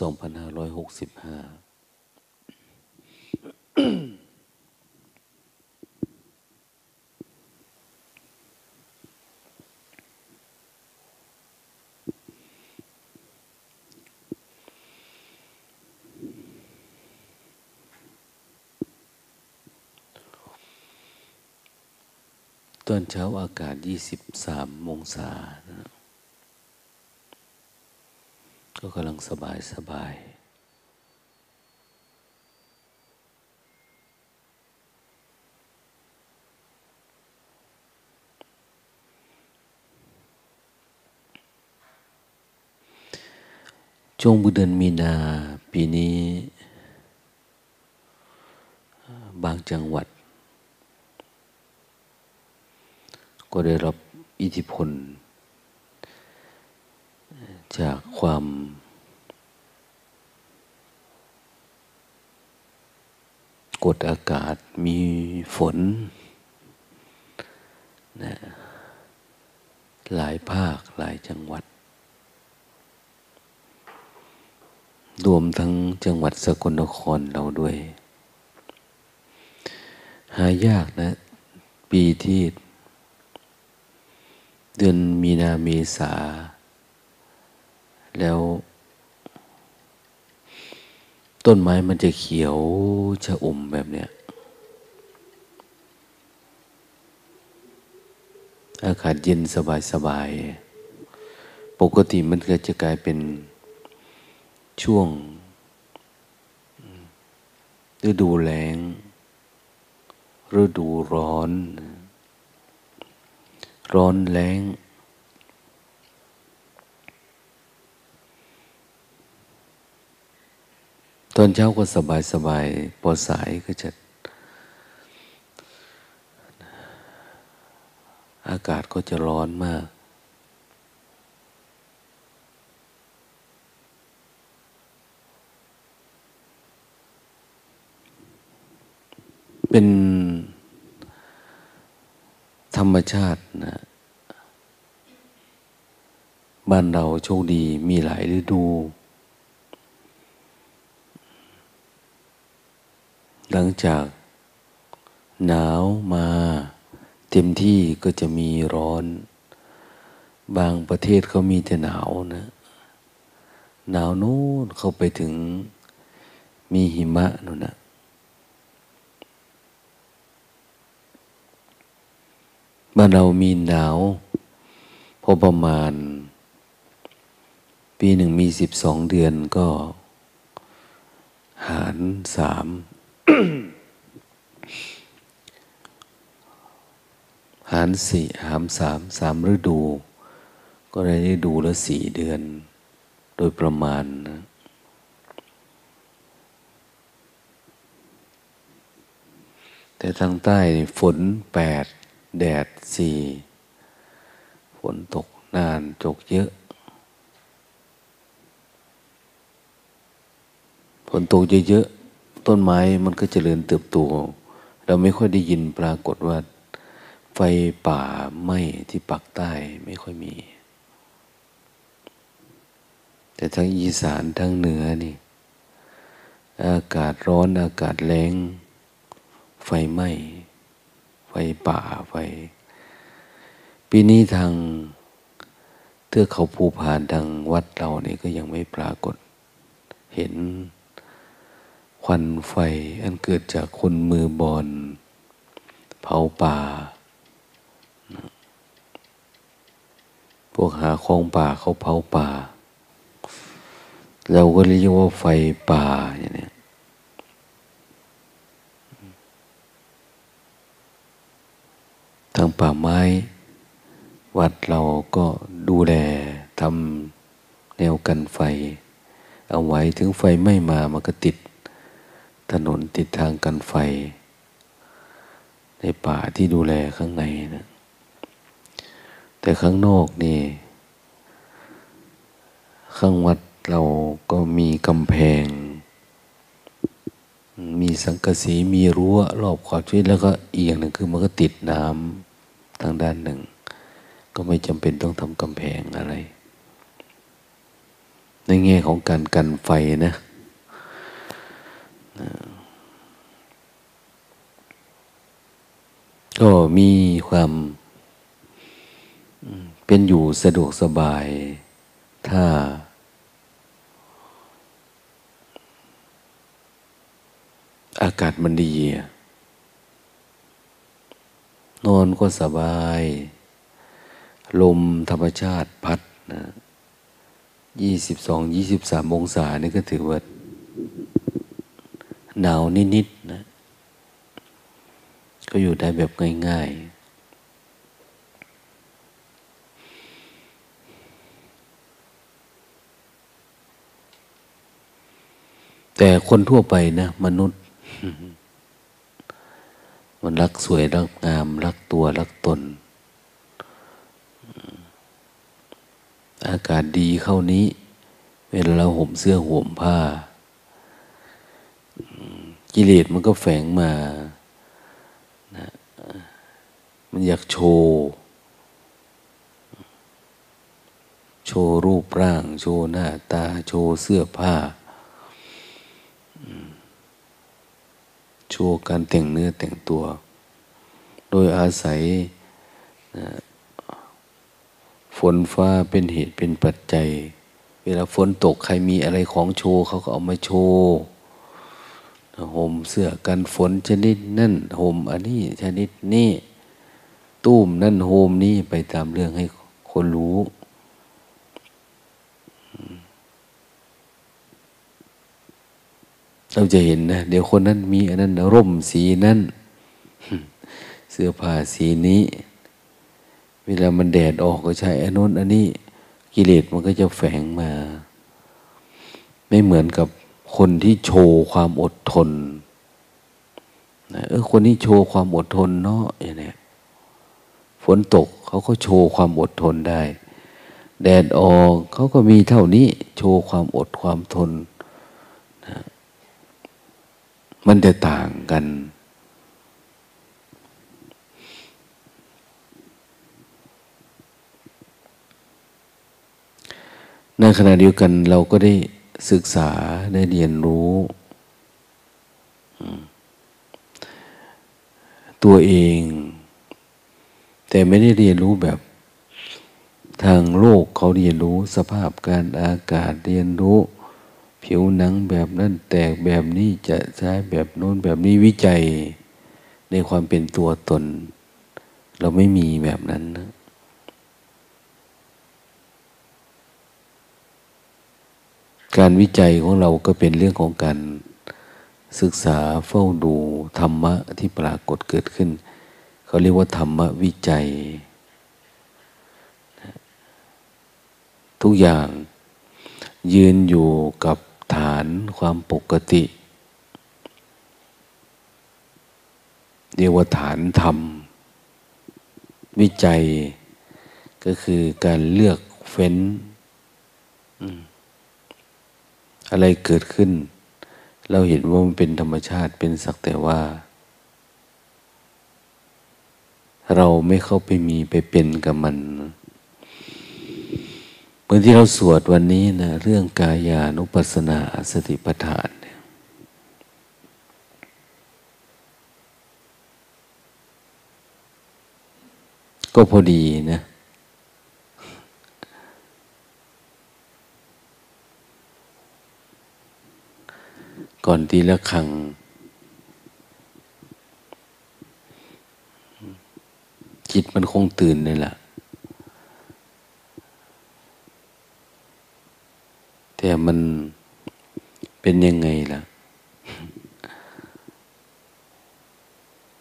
2565 ตอนเช้าอากาศ23องศานะก็กำลังสบายสบายช่วงเดือนมีนาปีนี้บางจังหวัดก็ได้รับอิทธิพลจากความกดอากาศมีฝนนะหลายภาคหลายจังหวัดรวมทั้งจังหวัดสกลนครเราด้วยหายากนะปีที่เดือนมีนาเมษาแล้วต้นไม้มันจะเขียวชะอุ่มแบบเนี้ยอากาศเย็นสบายสบายปกติมันก็จะกลายเป็นช่วงฤดูแล้งฤดูร้อนร้อนแล้งตอนเช้าก็สบายสบายพอสายก็จะอากาศก็จะร้อนมากเป็นธรรมชาตินะบ้านเราโชคดีมีหลายฤดูหลังจากหนาวมาเต็มที่ก็จะมีร้อนบางประเทศเขามีแต่หนาวนะหนาวโน้นเข้าไปถึงมีหิมะนู่นนะบ้านเรามีหนาวพอประมาณปีหนึ่งมี12เดือนก็หาร3 หาร4หาร3ฤดูก็ได้ฤดูละ4เดือนโดยประมาณนะแต่ทางใต้ฝน8แดด4ฝนตกนานตกเยอะฝนตกเยอะๆต้นไม้มันก็เจริญเติบโตเราไม่ค่อยได้ยินปรากฏว่าไฟป่าไหม้ที่ปากใต้ไม่ค่อยมีแต่ทั้งอีสานทั้งเหนือนี่อากาศร้อนอากาศแล้งไฟไหม้ไฟป่าไฟปีนี้ทางเทือกเขาภูพานทางวัดเรานี่ก็ยังไม่ปรากฏเห็นควันไฟอันเกิดจากคนมือบอลเผาป่าพวกหาของป่าเขาเผาป่าเราก็เรียกว่าไฟป่าอย่างนี้ทางป่าไม้วัดเราก็ดูแลทำแนวกันไฟเอาไว้ถึงไฟไม่มามันก็ติดถนนติดทางกันไฟในป่าที่ดูแลข้างในนะแต่ข้างนอกนี่ข้างวัดเราก็มีกำแพงมีสังกะสีมีรั้วรอบขอบชิดแล้วก็อีกอย่างหนึ่งคือมันก็ติดน้ำทางด้านหนึ่งก็ไม่จำเป็นต้องทำกำแพงอะไร ในแง่ของการกันไฟนะก็มีความเป็นอยู่สะดวกสบายถ้าอากาศมันดีนอนก็สบายลมธรรมชาติพัดนะ22-23 องศานี่ก็ถือว่าหนาวนิดๆนะก็อยู่ได้แบบง่ายๆแต่คนทั่วไปนะมนุษย์ มันรักสวยรักงามรักตัวรักตนอากาศดีเข้านี้เวลาเราห่มเสื้อห่มผ้ากิเลสมันก็แฝงมานะมันอยากโชว์รูปร่างโชว์หน้าตาโชว์เสื้อผ้าโชว์การแต่งเนื้อแต่งตัวโดยอาศัยนะฝนฟ้าเป็นเหตุเป็นปัจจัยเวลาฝนตกใครมีอะไรของโชว์เขาก็เอามาโชว์ห่มเสื้อกันฝนชนิดนั่นห่มอันนี้ชนิดนี้ตู้มนั่นโฮมนี้ไปตามเรื่องให้คนรู้เราจะเห็นนะเดี๋ยวคนนั้นมีอันนั้นร่มสีนั้นเสื้อผ้าสีนี้เวลามันแดดออกก็ใช่อันนู้นอันนี้กิเลสมันก็จะแฝงมาไม่เหมือนกับคนที่โชว์ความอดทนนะคนนี้โชว์ความอดทนเนาะอย่างเนี้ยฝนตกเขาก็โชว์ความอดทนได้แดดออกเขาก็มีเท่านี้โชว์ความอดความทนนะมันจะต่างกันในขณะเดียวกันเราก็ได้ศึกษาได้เรียนรู้ตัวเองแต่ไม่ได้เรียนรู้แบบทางโลกเขาเรียนรู้สภาพการอากาศเรียนรู้ผิวหนังแบบนั้นแตกแบบนี้จะใช้แบบโน้นแบบนี้วิจัยในความเป็นตัวตนเราไม่มีแบบนั้นนะการวิจัยของเราก็เป็นเรื่องของการศึกษาเฝ้าดูธรรมะที่ปรากฏเกิดขึ้นเขาเรียกว่าธรรมะวิจัยทุกอย่างยืนอยู่กับฐานความปกติเรียกว่าฐานธรรมวิจัยก็คือการเลือกเฟ้นอะไรเกิดขึ้นเราเห็นว่ามันเป็นธรรมชาติเป็นสักแต่ว่าเราไม่เข้าไปมีไปเป็นกับมันเหมือนที่เราสวดวันนี้นะเรื่องกายานุปัสสนาสติปัฏฐานก็พอดีนะก่อนตีละครั้งจิตมันคงตื่นเลยล่ะแต่มันเป็นยังไงล่ะ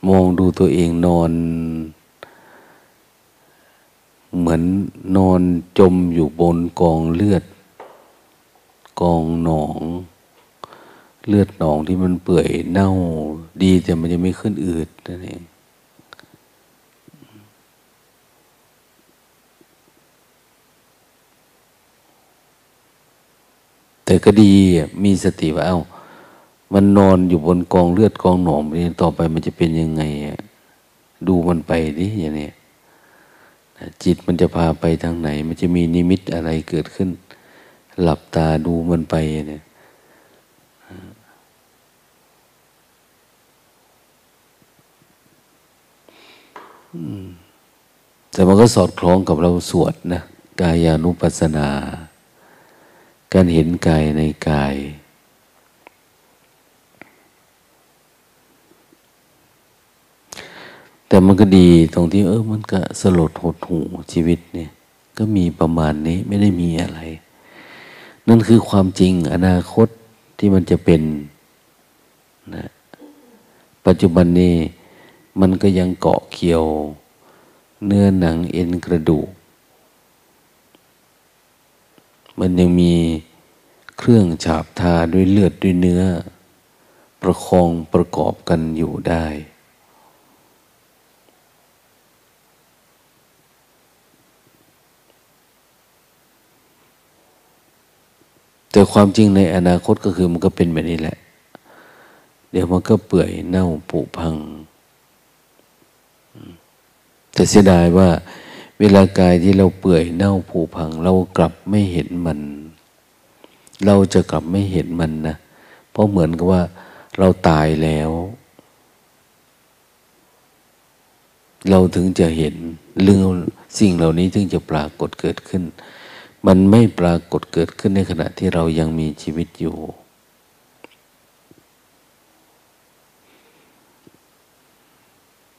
มองดูตัวเองนอนเหมือนนอนจมอยู่บนกองเลือดกองหนองเลือดหนองที่มันเปื่อยเน่าดีแต่มันจะไม่ขึ้นอืดนั่นเองแต่ก็ดีมีสติว่าเอ้ามันนอนอยู่บนกองเลือดกองหนองนี่ต่อไปมันจะเป็นยังไงดูมันไปดิอย่างนี้จิตมันจะพาไปทางไหนมันจะมีนิมิตอะไรเกิดขึ้น หลับตาดูมันไปเนี่ยแต่มันก็สอดคล้องกับเราสวดนะกายานุปัสสนาการเห็นกายในกายแต่มันก็ดีตรงที่มันก็สลดหดหู่ชีวิตเนี่ยก็มีประมาณนี้ไม่ได้มีอะไรนั่นคือความจริงอนาคตที่มันจะเป็นนะปัจจุบันนี้มันก็ยังเกาะเกี่ยวเนื้อหนังเอ็นกระดูกมันยังมีเครื่องฉาบทาด้วยเลือดด้วยเนื้อประคองประกอบกันอยู่ได้แต่ความจริงในอนาคตก็คือมันก็เป็นแบบนี้แหละเดี๋ยวมันก็เปื่อยเน่าผุพังแต่เสียดายว่าเวลากายที่เราเปื่อยเน่าผุพังเรากลับไม่เห็นมันเราจะกลับไม่เห็นมันนะเพราะเหมือนกับว่าเราตายแล้วเราถึงจะเห็นเรื่องสิ่งเหล่านี้ถึงจะปรากฏเกิดขึ้นมันไม่ปรากฏเกิดขึ้นในขณะที่เรายังมีชีวิตอยู่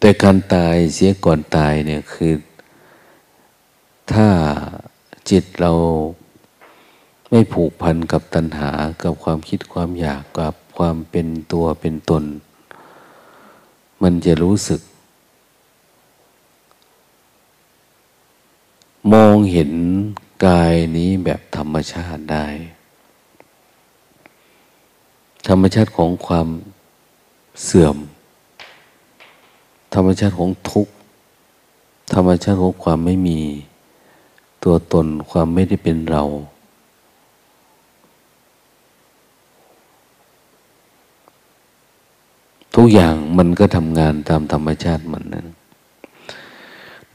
แต่การตายเสียก่อนตายเนี่ยคือถ้าจิตเราไม่ผูกพันกับตัณหากับความคิดความอยากกับความเป็นตัวเป็นตนมันจะรู้สึกมองเห็นกายนี้แบบธรรมชาติได้ธรรมชาติของความเสื่อมธรรมชาติของทุกข์ธรรมชาติของความไม่มีตัวตนความไม่ได้เป็นเราทุกอย่างมันก็ทำงานตามธรรมชาติมันนั้น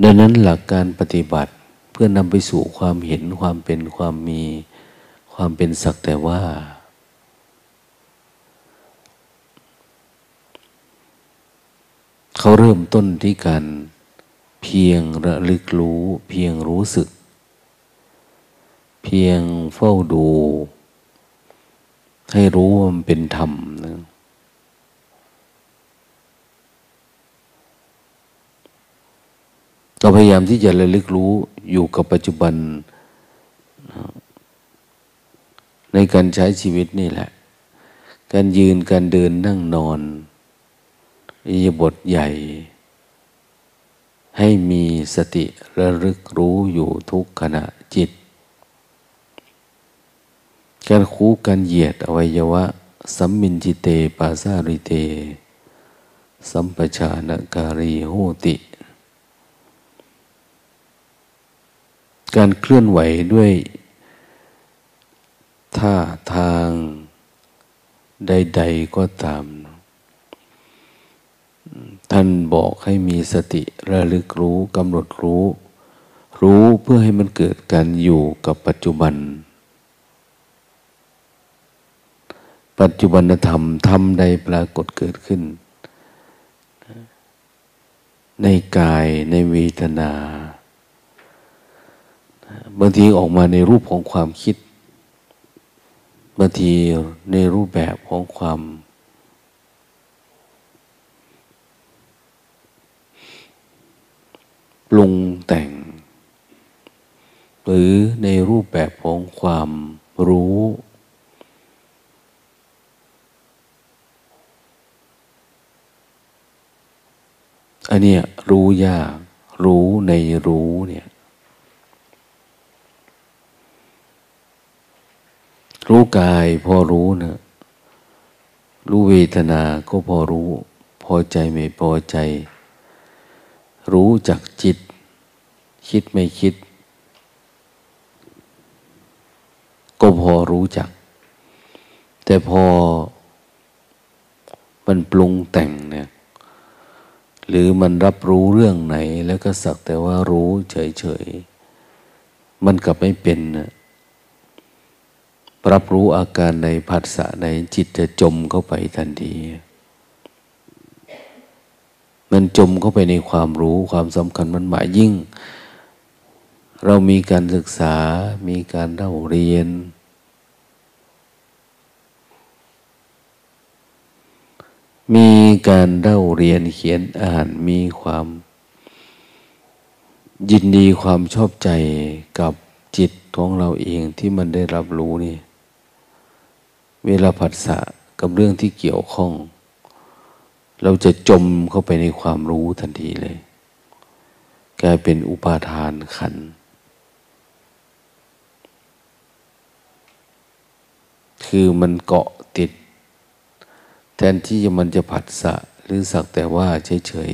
ดังนั้นหลักการปฏิบัติเพื่อนำไปสู่ความเห็นความเป็นความมีความเป็นสักแต่ว่าเขาเริ่มต้นที่การเพียงระลึกรู้เพียงรู้สึกเพียงเฝ้าดูให้รู้ว่ามันเป็นธรรมนะเราพยายามที่จะระลึกรู้อยู่กับปัจจุบันในการใช้ชีวิตนี่แหละการยืนการเดินนั่งนอนอิยาบทใหญ่ให้มีสติระลึกรู้อยู่ทุกขณะจิตการคู่การเหยียดอวัยวะสัมมินจิเตปาสาริเตสัมปชานการีโหติการเคลื่อนไหวด้วยท่าทางใดๆก็ตามท่านบอกให้มีสติระลึกรู้กำหนดรู้เพื่อให้มันเกิดการอยู่กับปัจจุบันปัจจุบันธรรมธรรมใดปรากฏเกิดขึ้นในกายในเวทนาบางทีออกมาในรูปของความคิดบางทีในรูปแบบของความปรุงแต่งหรือในรูปแบบของความรู้อันนี้รู้ยากรู้ในรู้เนี่ยรู้กายพอรู้นะรู้เวทนาก็พอรู้พอใจไม่พอใจรู้จักจิตคิดไม่คิดก็พอรู้จักแต่พอมันปรุงแต่งเนี่ยหรือมันรับรู้เรื่องไหนแล้วก็สักแต่ว่ารู้เฉยๆมันกลับไม่เป็นนะ รับรู้อาการในผัสสะในจิตจะจมเข้าไปทันทีมันจมเข้าไปในความรู้ความสำคัญมันหมายยิ่งเรามีการศึกษามีการเล่าเรียนมีการเล่าเรียนเขียนอ่านมีความยินดีความชอบใจกับจิตของเราเองที่มันได้รับรู้นี่เวลาผัสสะกับเรื่องที่เกี่ยวข้องเราจะจมเข้าไปในความรู้ทันทีเลยกลายเป็นอุปาทานขันธ์คือมันเกาะติดแทนที่มันจะผัสสะหรือสักแต่ว่าเฉย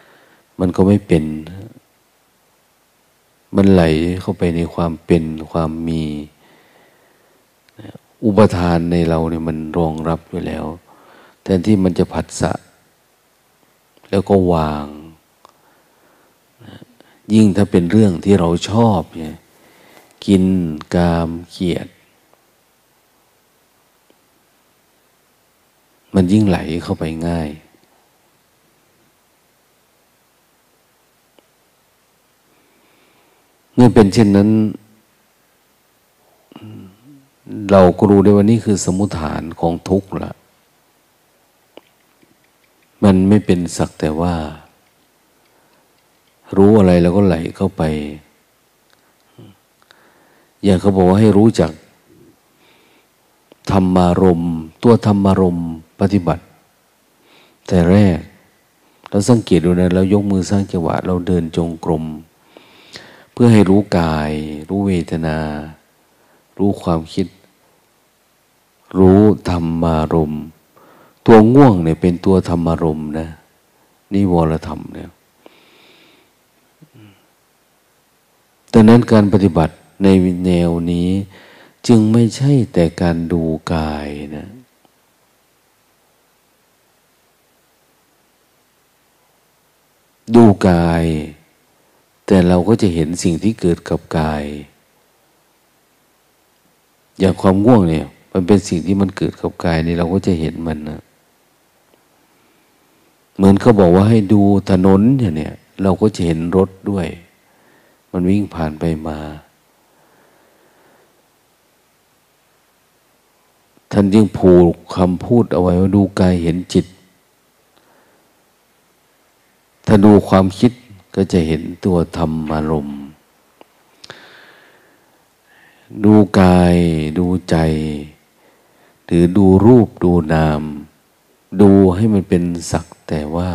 ๆมันก็ไม่เป็นมันไหลเข้าไปในความเป็นความมีอุปทานในเราเนี่ยมันรองรับอยู่แล้วแทนที่มันจะผัสสะแล้วก็วางยิ่งถ้าเป็นเรื่องที่เราชอบเนี่ยกินกามเกียดมันยิ่งไหลเข้าไปง่ายเมื่อเป็นเช่นนั้นเราก็รู้ได้ว่านี่คือสมุฏฐานของทุกข์ละมันไม่เป็นสักแต่ว่ารู้อะไรแล้วก็ไหลเข้าไปอย่างเขาบอกว่าให้รู้จักธรรมารมณ์ตัวธรรมารมณ์ปฏิบัติแต่แรกเราสังเกตดูนะเรายกมือสร้างจังหวะเราเดินจงกรมเพื่อให้รู้กายรู้เวทนารู้ความคิดรู้ธรรมารมณ์ตัวง่วงเนี่ยเป็นตัวธรรมารมณ์นะนิวรธรรมเนี่ยดังนั้นการปฏิบัติในแนวนี้จึงไม่ใช่แต่การดูกายนะดูกายแต่เราก็จะเห็นสิ่งที่เกิดกับกายอย่างความง่วงเนี่ยมันเป็นสิ่งที่มันเกิดกับกายนี่เราก็จะเห็นมันนะเหมือนเขาบอกว่าให้ดูถนนอย่างเนี้ยเราก็จะเห็นรถด้วยมันวิ่งผ่านไปมาท่านจึงผูกคำพูดเอาไว้ว่าดูกายเห็นจิตถ้าดูความคิดก็จะเห็นตัวธรรมารมณ์ดูกายดูใจหรือดูรูปดูนามดูให้มันเป็นสักแต่ว่า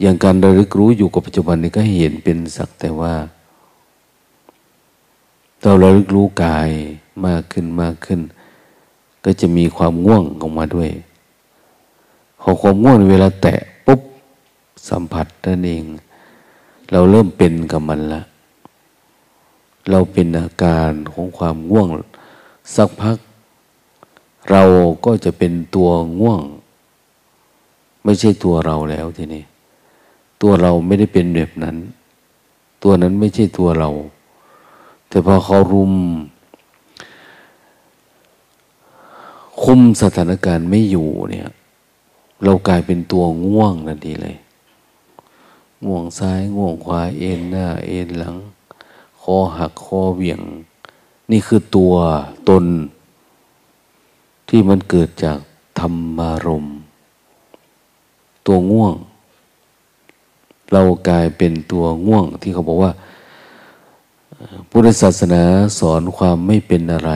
อย่างการระลึกรู้อยู่กับปัจจุบันนี้ก็เห็นเป็นสักแต่ว่าเราระลึกรู้กายมากขึ้นมากขึ้นก็จะมีความง่วงออกมาด้วยพอความง่วงเวลาแตะปุ๊บสัมผัสนั่นเองเราเริ่มเป็นกับมันละเราเป็นอาการของความง่วงสักพักเราก็จะเป็นตัวง่วงไม่ใช่ตัวเราแล้วทีนี้ตัวเราไม่ได้เป็นแบบนั้นตัวนั้นไม่ใช่ตัวเราแต่พอเขารุมคุมสถานการณ์ไม่อยู่เนี่ยเรากลายเป็นตัวง่วงนั่นทีเลยง่วงซ้ายง่วงขวาเอ็นหน้าเอ็นหลังคอหักคอเบี่ยงนี่คือตัวตนที่มันเกิดจากธรรมารมณ์ตัวง่วงเรากลายเป็นตัวง่วงที่เขาบอกว่าพุทธศาสนาสอนความไม่เป็นอะไร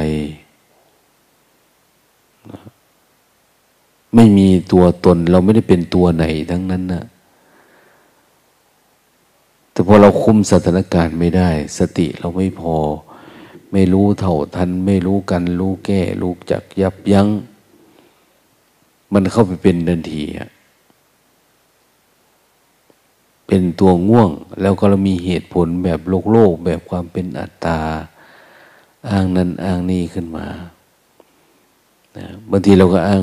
ไม่มีตัวตนเราไม่ได้เป็นตัวไหนทั้งนั้นนะแต่พอเราคุมสถานการณ์ไม่ได้สติเราไม่พอไม่รู้เท่าทันไม่รู้กันรู้แก้รู้จักยับยั้งมันเข้าไปเป็นทันทีเป็นตัวง่วงแล้วก็เรามีเหตุผลแบบโลกแบบความเป็นอัตตาอ้างนั้นอ้างนี่ขึ้นมานะบางทีเราก็อ้าง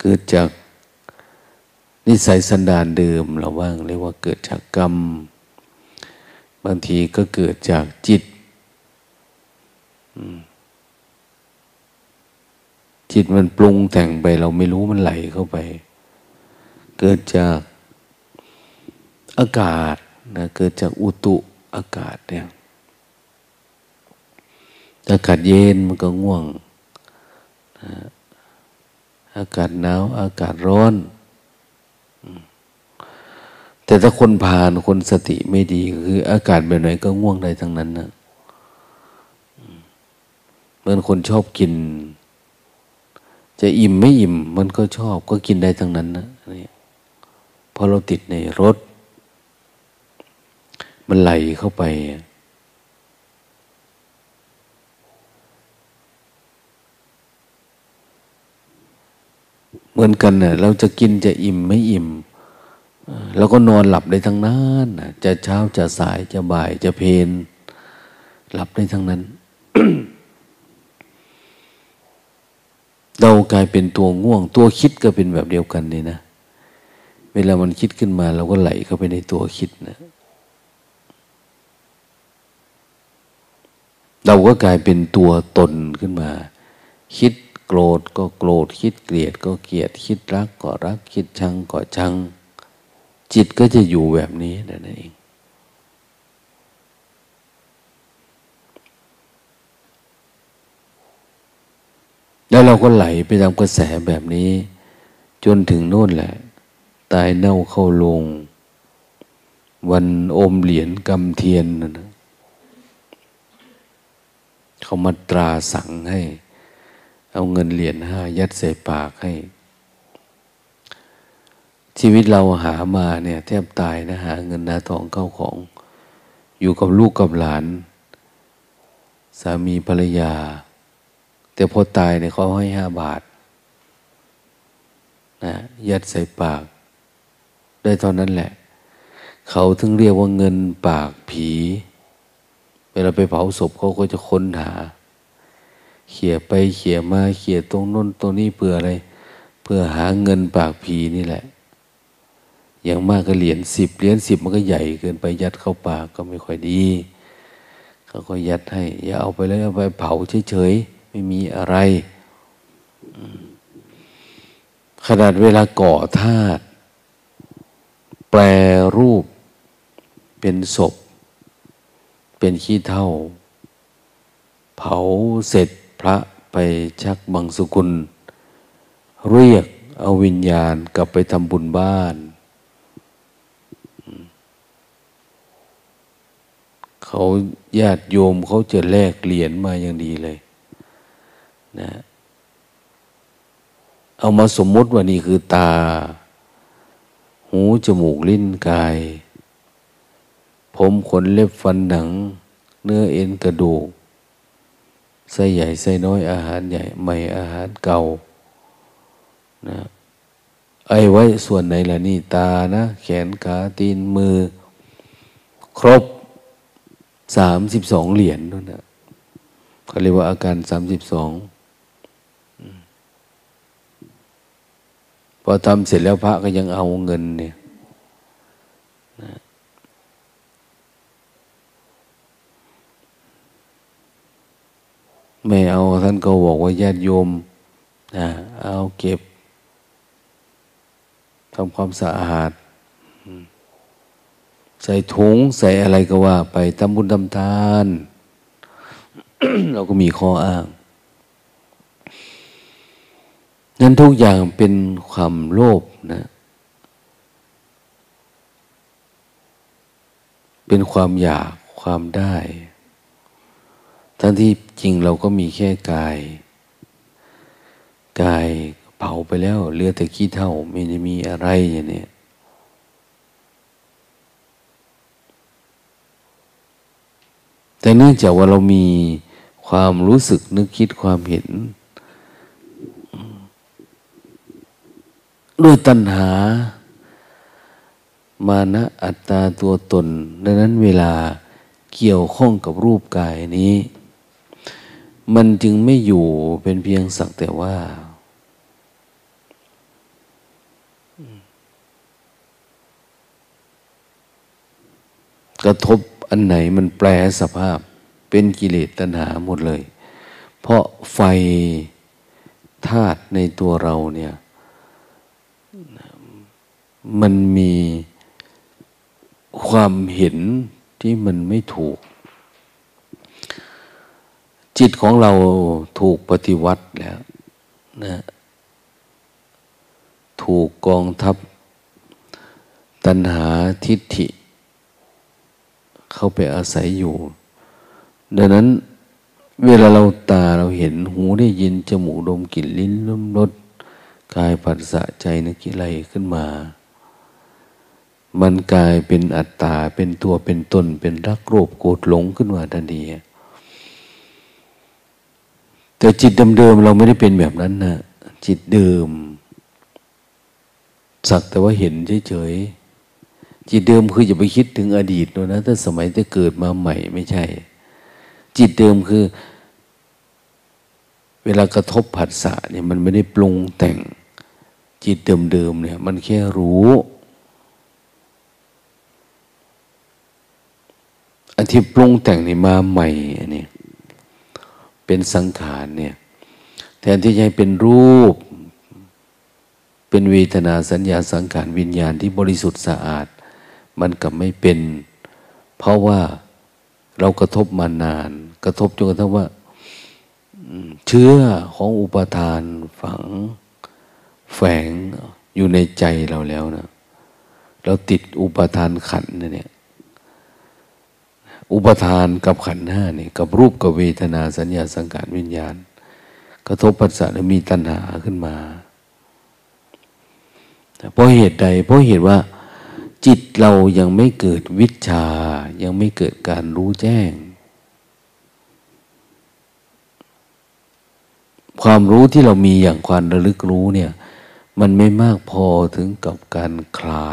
เกิดจากนิสัยสันดานเดิมเราว่างเรียกว่าเกิดจากกรรมบางทีก็เกิดจากจิต จิตมันปรุงแต่งไปเราไม่รู้มันไหลเข้าไปเกิดจากอากาศนะเกิดจากอุตุอากาศเนี่ยอากาศเย็นมันก็ง่วงนะอากาศหนาวอากาศร้อนแต่ถ้าคนผ่านคนสติไม่ดีคืออากาศแบบไหนก็ง่วงได้ทั้งนั้นนะเหมือนคนชอบกินจะอิ่มไม่อิ่มมันก็ชอบก็กินได้ทั้งนั้นนะนี่พอเราติดในรสมันไหลเข้าไปเหมือนกันน่ะเราจะกินจะอิ่มไม่อิ่มแล้วก็นอนหลับได้ทั้งนั้นจะเช้าจะสายจะบ่ายจะเพลหลับได้ทั้งนั้น เรากลายเป็นตัวง่วงตัวคิดก็เป็นแบบเดียวกันนี่นะเวลามันคิดขึ้นมาเราก็ไหลเข้าไปในตัวคิดนะเราก็กลายเป็นตัวตนขึ้นมาคิดโกรธก็โกรธคิดเกลียดก็เกลียดคิดรักก็รักคิดชังก็ชังจิตก็จะอยู่แบบนี้นั่นเองแล้วเราก็ไหลไปตามกระแสแบบนี้จนถึงโน่นแหละตายเน่าเข้าโลงวันอมเหรียญกำเทียนนั่นนะเขามาตราสังให้เอาเงินเหรียญ5ยัดใส่ปากให้ชีวิตเราหามาเนี่ยแทบตายนะหาเงินหาทองเข้าของอยู่กับลูกกับหลานสามีภรรยาแต่พอตายเนี่ยเขาให้5 บาทนะยัดใส่ปากได้เท่านั้นแหละเขาถึงเรียกว่าเงินปากผีเวลาไปเผาศพเขาก็จะค้นหาเขี่ยไปเขี่ยมาเขี่ยตรงโน้นตรงนี้เพื่ออะไรเพื่อหาเงินปากผีนี่แหละอย่างมากก็เหรียญ 10มันก็ใหญ่เกินไปยัดเข้าปากก็ไม่ค่อยดีเขาก็ยัดให้อย่าเอาไปเลยเอาไปเผาเฉยๆไม่มีอะไรขนาดเวลาก่อธาตุแปรรูปเป็นศพเป็นขี้เถ้าเผาเสร็จพระไปชักบังสุกุลเรียกเอาวิญญาณกลับไปทำบุญบ้านเขาญาติโยมเขาจะแลกเหรียญมาอย่างดีเลยนะเอามาสมมติว่านี่คือตาหูจมูกลิ้นกายผมขนเล็บฟันหนังเนื้อเอ็นกระดูกไส้ใหญ่ไส้น้อยอาหารใหญ่ไม่อาหารเก่านะไอ้ไว้ส่วนไหนล่ะนี่ตานะแขนขาตีนมือครบ32 เหรียญนั่นนะเขาเรียกว่าอาการ32พอทำเสร็จแล้วพระก็ยังเอาเงินเนี่ยนะไม่เอาท่านก็บอกว่าญาติโยมนะเอาเก็บทำความสะอาดใส่ถุงใส่อะไรก็ว่าไปทำบุญทำทาน เราก็มีข้ออ้างนั้นทุกอย่างเป็นความโลภนะเป็นความอยากความได้ทั้งที่จริงเราก็มีแค่กายเผาไปแล้วเหลือแต่ขี้เถ้าไม่ได้มีอะไรอย่างนี้แต่เนื่องจากว่าเรามีความรู้สึกนึกคิดความเห็นด้วยตัณหามานะอัตตาตัวตนดังนั้นเวลาเกี่ยวข้องกับรูปกายนี้มันจึงไม่อยู่เป็นเพียงสักแต่ว่ากระทบอันไหนมันแปลสภาพเป็นกิเลสตัณหาหมดเลย เพราะไฟธาตุในตัวเราเนี่ยมันมีความเห็นที่มันไม่ถูกจิตของเราถูกปฏิวัติแล้วนะถูกกองทัพตัณหาทิฏฐิเข้าไปอาศัยอยู่ดังนั้นเวลาเราตาเราเห็นหูได้ยินจมูกดมกลิ่นลิ้นลิ้มรสกายผัสสะใจนึกคิดอะไรขึ้นมามันกลายเป็นอัตตาเป็นตัวเป็นตนเป็นรักโลภโกรธหลงขึ้นมาทันทีแต่จิตเดิมๆเราไม่ได้เป็นแบบนั้นนะจิตเดิมสักแต่ว่าเห็นเฉยๆจิตเดิมคืออย่าไปคิดถึงอดีตเลยนะถ้าสมัยที่เกิดมาใหม่ไม่ใช่จิตเดิมคือเวลากระทบผัสสะเนี่ยมันไม่ได้ปรุงแต่งจิตเดิมๆเนี่ยมันแค่รู้อันที่ปรุงแต่งนี่มาใหม่อันนี้เป็นสังขารเนี่ยแทนที่จะให้เป็นรูปเป็นเวทนาสัญญาสังขารวิญญาณที่บริสุทธิ์สะอาดมันกลับไม่เป็นเพราะว่าเรากระทบมานานกระทบจนกระทั่งว่าเชื้อของอุปาทานฝังแฝงอยู่ในใจเราแล้วนะเราติดอุปาทานขันธ์เนี่ยอุปาทานกับขันธ์ห้านี่กับรูปกับเวทนาสัญญาสังขารวิญญาณกระทบผัสสะแล้วมีตัณหาขึ้นมาเพราะเหตุใดเพราะเหตุว่าจิตเรายังไม่เกิดวิชชายังไม่เกิดการรู้แจ้งความรู้ที่เรามีอย่างความระลึกรู้เนี่ยมันไม่มากพอถึงกับการคลา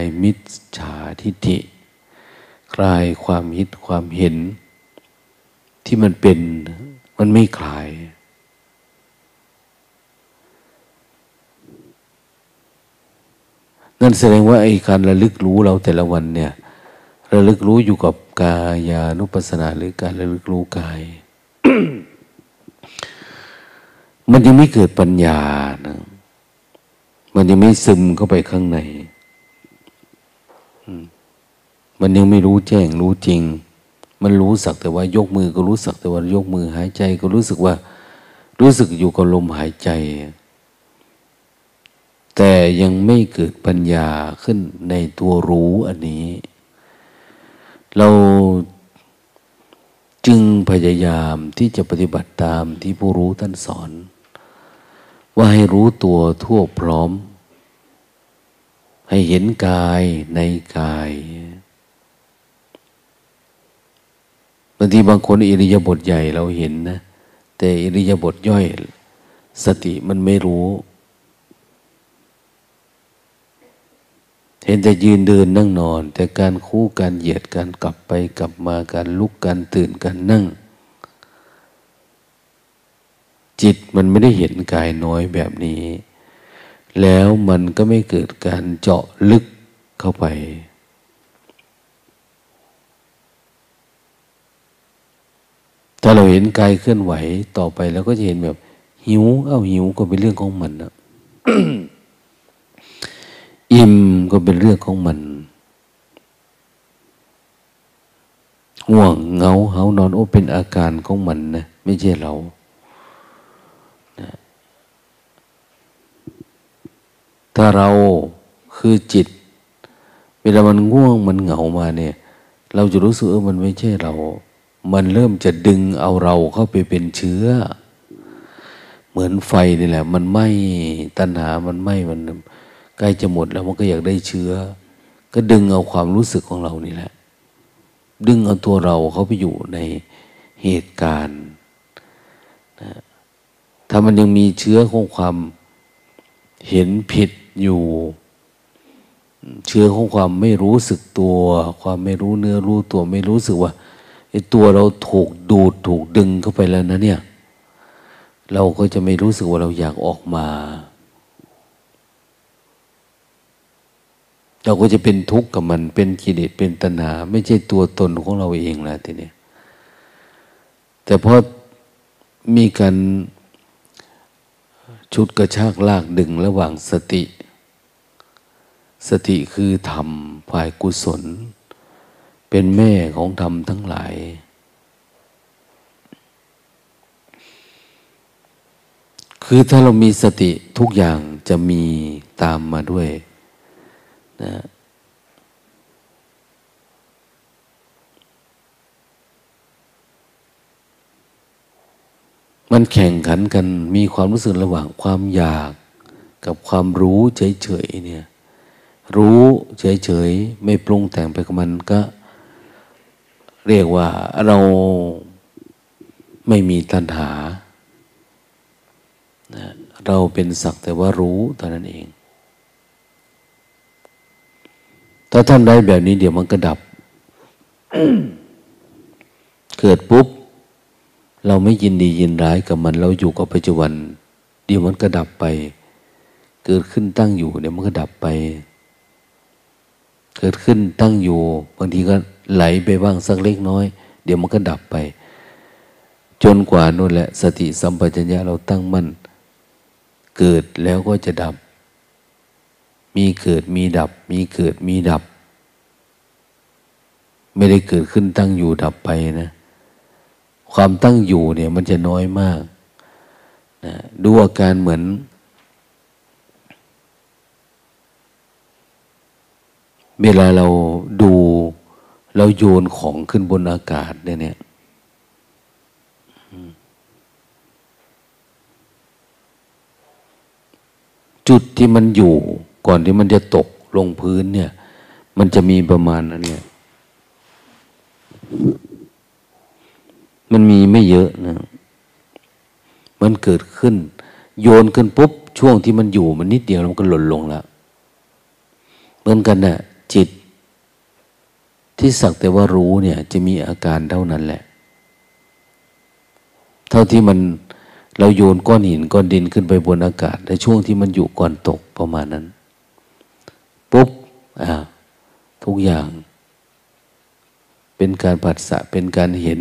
ยมิจฉาทิฏฐิคลายความคิดความเห็นที่มันเป็นมันไม่คลายนั่นแสดงว่าไอ้การระลึกรู้เราแต่ละวันเนี่ยระลึกรู้อยู่กับกายานุปัสสนาหรือการระลึกรู้กาย มันยังไม่เกิดปัญญานะมันยังไม่ซึมเข้าไปข้างในมันยังไม่รู้แจ้งรู้จริงมันรู้สักแต่ว่ายกมือก็รู้สักแต่ว่ายกมือหายใจก็รู้สึกว่ารู้สึกอยู่กับลมหายใจแต่ยังไม่เกิดปัญญาขึ้นในตัวรู้อันนี้เราจึงพยายามที่จะปฏิบัติตามที่ผู้รู้ท่านสอนว่าให้รู้ตัวทั่วพร้อมให้เห็นกายในกายบางทีบางคนอิริยาบถใหญ่เราเห็นนะแต่อิริยาบถย่อยสติมันไม่รู้เห็นแต่ยืนเดินนั่งนอนแต่การคู่การเหยียดการกลับไปกลับมาการลุกการตื่นการนั่งจิตมันไม่ได้เห็นกายน้อยแบบนี้แล้วมันก็ไม่เกิดการเจาะลึกเข้าไปถ้าเราเห็นกายเคลื่อนไหวต่อไปแล้วก็จะเห็นแบบหิวเอ้าหิวก็เป็นเรื่องของมันนะ อิ่มก็เป็นเรื่องของมันห่วงเหงาเฮานอนโอ้เป็นอาการของมันนะไม่ใช่เรานะถ้าเราคือจิตเวลามันง่วงมันเหงามาเนี่ยเราจะรู้สึกมันไม่ใช่เรามันเริ่มจะดึงเอาเราเข้าไปเป็นเชื้อเหมือนไฟนี่แหละมันไหม้ตัณหามันไหม้มันใกล้จะหมดแล้วมันก็อยากได้เชื้อก็ดึงเอาความรู้สึกของเรานี่แหละดึงเอาตัวเราเข้าไปอยู่ในเหตุการณ์นะถ้ามันยังมีเชื้อของความเห็นผิดอยู่เชื้อของความไม่รู้สึกตัวความไม่รู้เนื้อรู้ตัวไม่รู้สึกว่าไอ้ตัวเราถูกดูดถูกดึงเข้าไปแล้วนะเนี่ยเราก็จะไม่รู้สึกว่าเราอยากออกมาเราก็จะเป็นทุกข์กับมันเป็นกิเลสเป็นตัณหาไม่ใช่ตัวตนของเราเองแล้วทีนี้ แต่พอมีการชุดกระชากลากดึงระหว่างสติคือธรรมฝ่ายกุศลเป็นแม่ของธรรมทั้งหลายคือถ้าเรามีสติทุกอย่างจะมีตามมาด้วยนะมันแข่งขันกันมีความรู้สึกระหว่างความอยากกับความรู้เฉยๆเนี่ยรู้เฉยๆไม่ปรุงแต่งไปกับมันก็เรียกว่าเราไม่มีตัณหาเราเป็นสักแต่ว่ารู้เท่านั้นเองถ้าท่านได้แบบนี้เดี๋ยวมันก็ดับ เกิดปุ๊บเราไม่ยินดียินร้ายกับมันเราอยู่กับปัจจุบันเดี๋ยวมันก็ดับไปเกิดขึ้นตั้งอยู่เดี๋ยวมันก็ดับไปเกิดขึ้นตั้งอยู่บางทีก็ไหลไปบ้างสักเล็กน้อยเดี๋ยวมันก็ดับไปจนกว่านู่นแหละสติสัมปชัญญะเราตั้งมั่นเกิดแล้วก็จะดับมีเกิดมีดับมีเกิดมีดับไม่ได้เกิดขึ้นตั้งอยู่ดับไปนะความตั้งอยู่เนี่ยมันจะน้อยมากนะดูอาการเหมือนเวลาเราดูเราโยนของขึ้นบนอากาศเนี่ยจุดที่มันอยู่ก่อนที่มันจะตกลงพื้นเนี่ยมันจะมีประมาณนั้นเนี่ยมันมีไม่เยอะนะมันเกิดขึ้นโยนขึ้นปุ๊บช่วงที่มันอยู่มันนิดเดียวมันก็หล่นลงแล้วเหมือนกันน่ะจิตที่สักแต่ว่ารู้เนี่ยจะมีอาการเท่านั้นแหละเท่าที่มันเราโยนก้อนหินก้อนดินขึ้นไปบนอากาศในช่วงที่มันอยู่ก่อนตกประมาณนั้นปุ๊บทุกอย่างเป็นการผัสสะเป็นการเห็น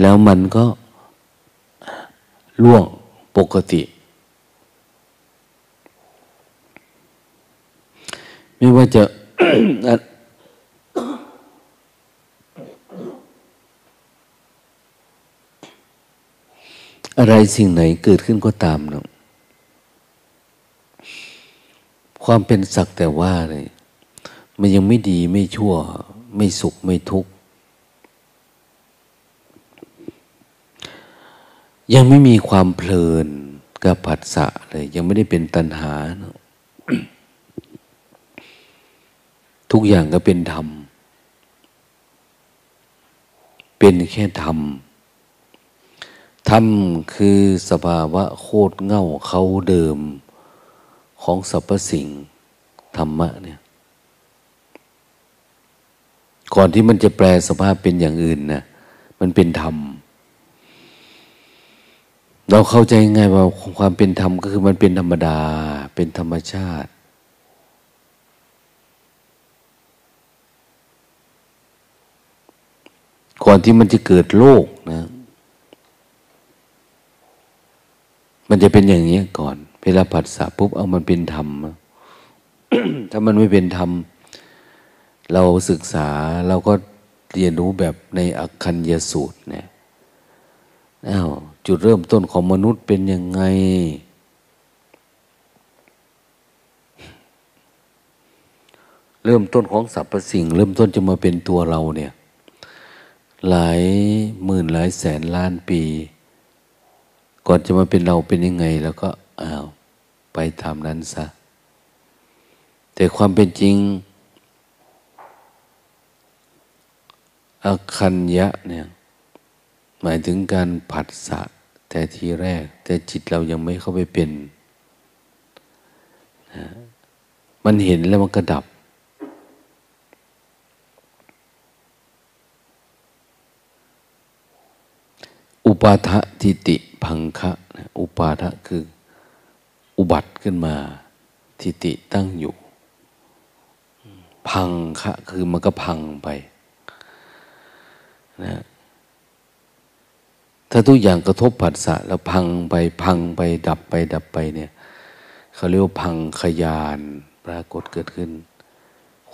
แล้วมันก็ล่วงปกติไม่ว่าจะ อะไรสิ่งไหนเกิดขึ้นก็ตามเนาะความเป็นสักแต่ว่าเลยมันยังไม่ดีไม่ชั่วไม่สุขไม่ทุกข์ยังไม่มีความเพลินกับผัสสะเลยยังไม่ได้เป็นตัณหาเนาะ ทุกอย่างก็เป็นธรรมเป็นแค่ธรรมธรรมคือสภาวะโคตรเง่าเขาเดิมของสรรพสิ่งธรรมะเนี่ยก่อนที่มันจะแปลสภาพเป็นอย่างอื่นนะมันเป็นธรรมเราเข้าใจง่ายว่าความเป็นธรรมก็คือมันเป็นธรรมดาเป็นธรรมชาติก่อนที่มันจะเกิดโลกนะมันจะเป็นอย่างนี้ก่อนเวลาผัสสะปุ๊บเอามันเป็นธรรม ถ้ามันไม่เป็นธรรมเราศึกษาเราก็เรียนรู้แบบในอัคคัญญสูตรเนี่ยจุดเริ่มต้นของมนุษย์เป็นยังไงเริ่มต้นของสรรพสิ่งเริ่มต้นจะมาเป็นตัวเราเนี่ยหลายหมื่นหลายแสนล้านปีก่อนจะมาเป็นเราเป็นยังไงแล้วก็ไปตามนั้นซะแต่ความเป็นจริงอคัญญะเนี่ยหมายถึงการผัสสะแต่ทีแรกแต่จิตเรายังไม่เข้าไปเป็นนะมันเห็นแล้วมันกระดับอุปาทะทิติพังคะอุปาทะคืออุบัติขึ้นมาทิติตั้งอยู่พังคะคือมันก็พังไปนะ ถ้าทุกอย่างกระทบผัสสะแล้วพังไปพังไปดับไปดับไปเนี่ยเขาเรียกว่าพังขยานปรากฏเกิดขึ้น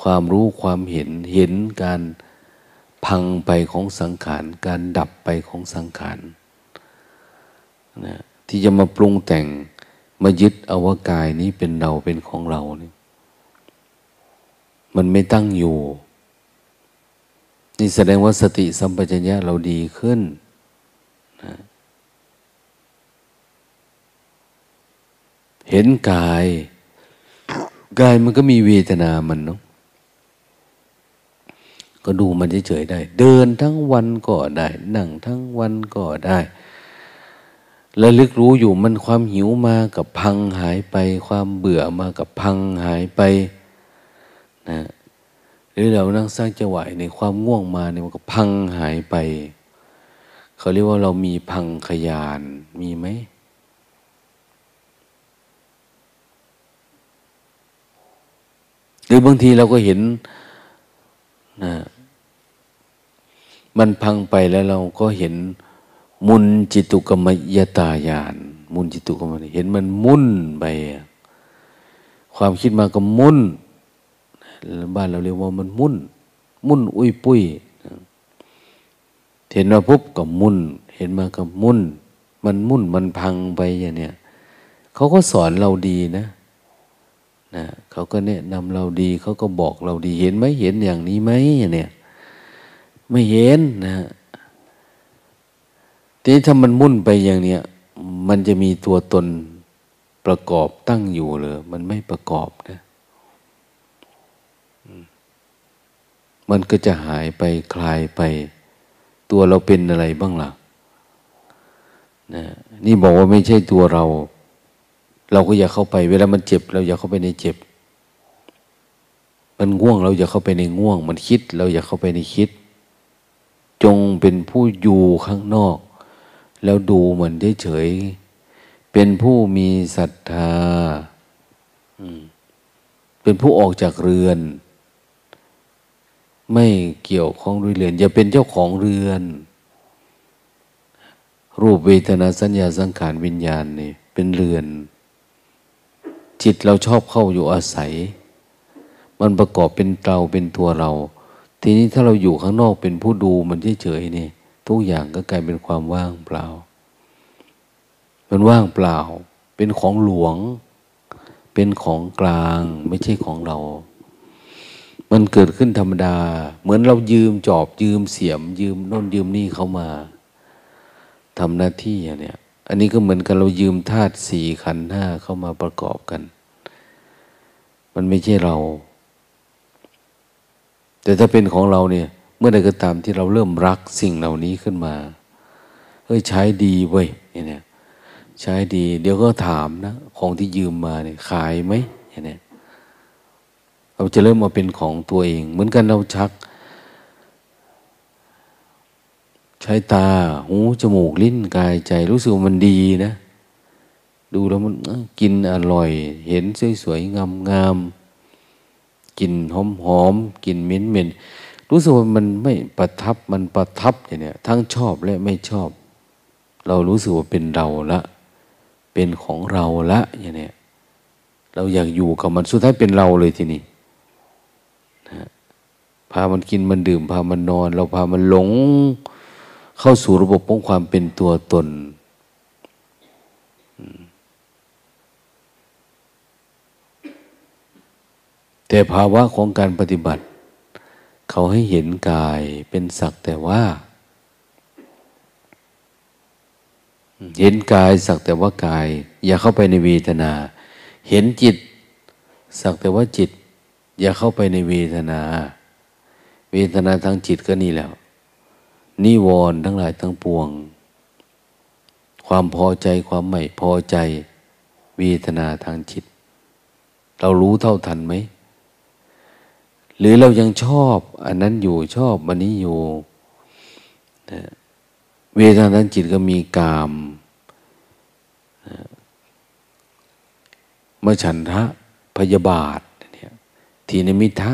ความรู้ความเห็นการพังไปของสังขารการดับไปของสังขารนะที่จะมาปรุงแต่งมายึดเอาว่ากายนี้เป็นเราเป็นของเรานี่มันไม่ตั้งอยู่นี่แสดงว่าสติสัมปชัญญะเราดีขึ้นนะเห็นกายมันก็มีเวทนามันเนาะก็ดูมันเฉยๆได้เดินทั้งวันก็ได้นั่งทั้งวันก็ได้ระลึกรู้อยู่มันความหิวมากับพังหายไปความเบื่อมากับพังหายไปนะหรือเรานั่งสร้างจังหวะในความง่วงมาเนี่ยมันก็พังหายไปเขาเรียกว่าเรามีพังขยานมีไหมหรือบางทีเราก็เห็นนะมันพังไปแล้วเราก็เห็นมุนจิตุกรรมยตาญาณมุนจิตุกรรมเห็นมันมุ่นไปความคิดมาก็มุ่นบ้านเราเรียกว่ามันมุ่นอุ้ยปุ้ยเห็นมาปุ๊บก็มุ่นเห็นมาก็มุ่นมันมุ่นมันพังไปอย่างเนี้ยเขาก็สอนเราดีนะเขาก็แนะนำเราดีเขาก็บอกเราดีเห็นไหมเห็นอย่างนี้ไหมเนี่ยไม่เห็นนะทีนี้ถ้ามันมุ่นไปอย่างเนี้ยมันจะมีตัวตนประกอบตั้งอยู่หรือมันไม่ประกอบนะมันก็จะหายไปคลายไปตัวเราเป็นอะไรบ้างล่ะนะนี่บอกว่าไม่ใช่ตัวเราก็อย่าเข้าไปเวลามันเจ็บเราอย่าเข้าไปในเจ็บมันง่วงเราอย่าเข้าไปในง่วงมันคิดเราอย่าเข้าไปในคิดจงเป็นผู้อยู่ข้างนอกแล้วดูมันเฉยๆเป็นผู้มีศรัทธาเป็นผู้ออกจากเรือนไม่เกี่ยวข้องด้วยเรือนอย่าเป็นเจ้าของเรือนรูปเวทนาสัญญาสังขารวิญญาณนี่เป็นเรือนจิตเราชอบเข้าอยู่อาศัยมันประกอบเป็นเราเป็นตัวเราทีนี้ถ้าเราอยู่ข้างนอกเป็นผู้ดูมันเฉยๆนี่ทุกอย่างก็กลายเป็นความว่างเปล่ามันว่างเปล่าเป็นของหลวงเป็นของกลางไม่ใช่ของเรามันเกิดขึ้นธรรมดาเหมือนเรายืมจอบยืมเสียมยืมโน่นยืมนี่เขามาทำหน้าที่เนี่ยอันนี้ก็เหมือนกันเรายืมธาตุสี่ขันธ์ห้าเข้ามาประกอบกันมันไม่ใช่เราแต่ถ้าเป็นของเราเนี่ยเมื่อใดก็ตามที่เราเริ่มรักสิ่งเหล่านี้ขึ้นมาเฮ้ยใช้ดีเว้ยเนี่ยใช้ดีเดี๋ยวก็ถามนะของที่ยืมมาเนี่ยขายไหมเนี่ยเราจะเริ่มมาเป็นของตัวเองเหมือนกันเราชักใช้ตาหูจมูกลิ้นกายใจรู้สึกว่ามันดีนะดูแล้วมันกินอร่อยเห็นสวยๆงามๆกลิ่นหอมๆกลิ่นเหม็นๆรู้สึกว่ามันไม่ประทับมันประทับอย่างเนี้ยทั้งชอบและไม่ชอบเรารู้สึกว่าเป็นเราละเป็นของเราละอย่างเนี้ยเราอยากอยู่กับมันสุดท้ายเป็นเราเลยทีนี้นะพามันกินมันดื่มพามันนอนเราพามันหลงเข้าสู่ระบบของความเป็นตัวตนแต่ภาวะของการปฏิบัติเขาให้เห็นกายเป็นสักแต่ว่าเห็นกายสักแต่ว่ากายอย่าเข้าไปในเวทนาเห็นจิตสักแต่ว่าจิตอย่าเข้าไปในเวทนาเวทนาทางจิตก็นี่แล้วนิวรณ์ทั้งหลายทั้งปวงความพอใจความไม่พอใจเวทนาทางจิตเรารู้เท่าทันไหมหรือเรายังชอบอันนั้นอยู่ชอบอันนี้อยู่เวทนาทางจิตก็มีกามเมื่อฉันทะพยาบาททีนิมิทะ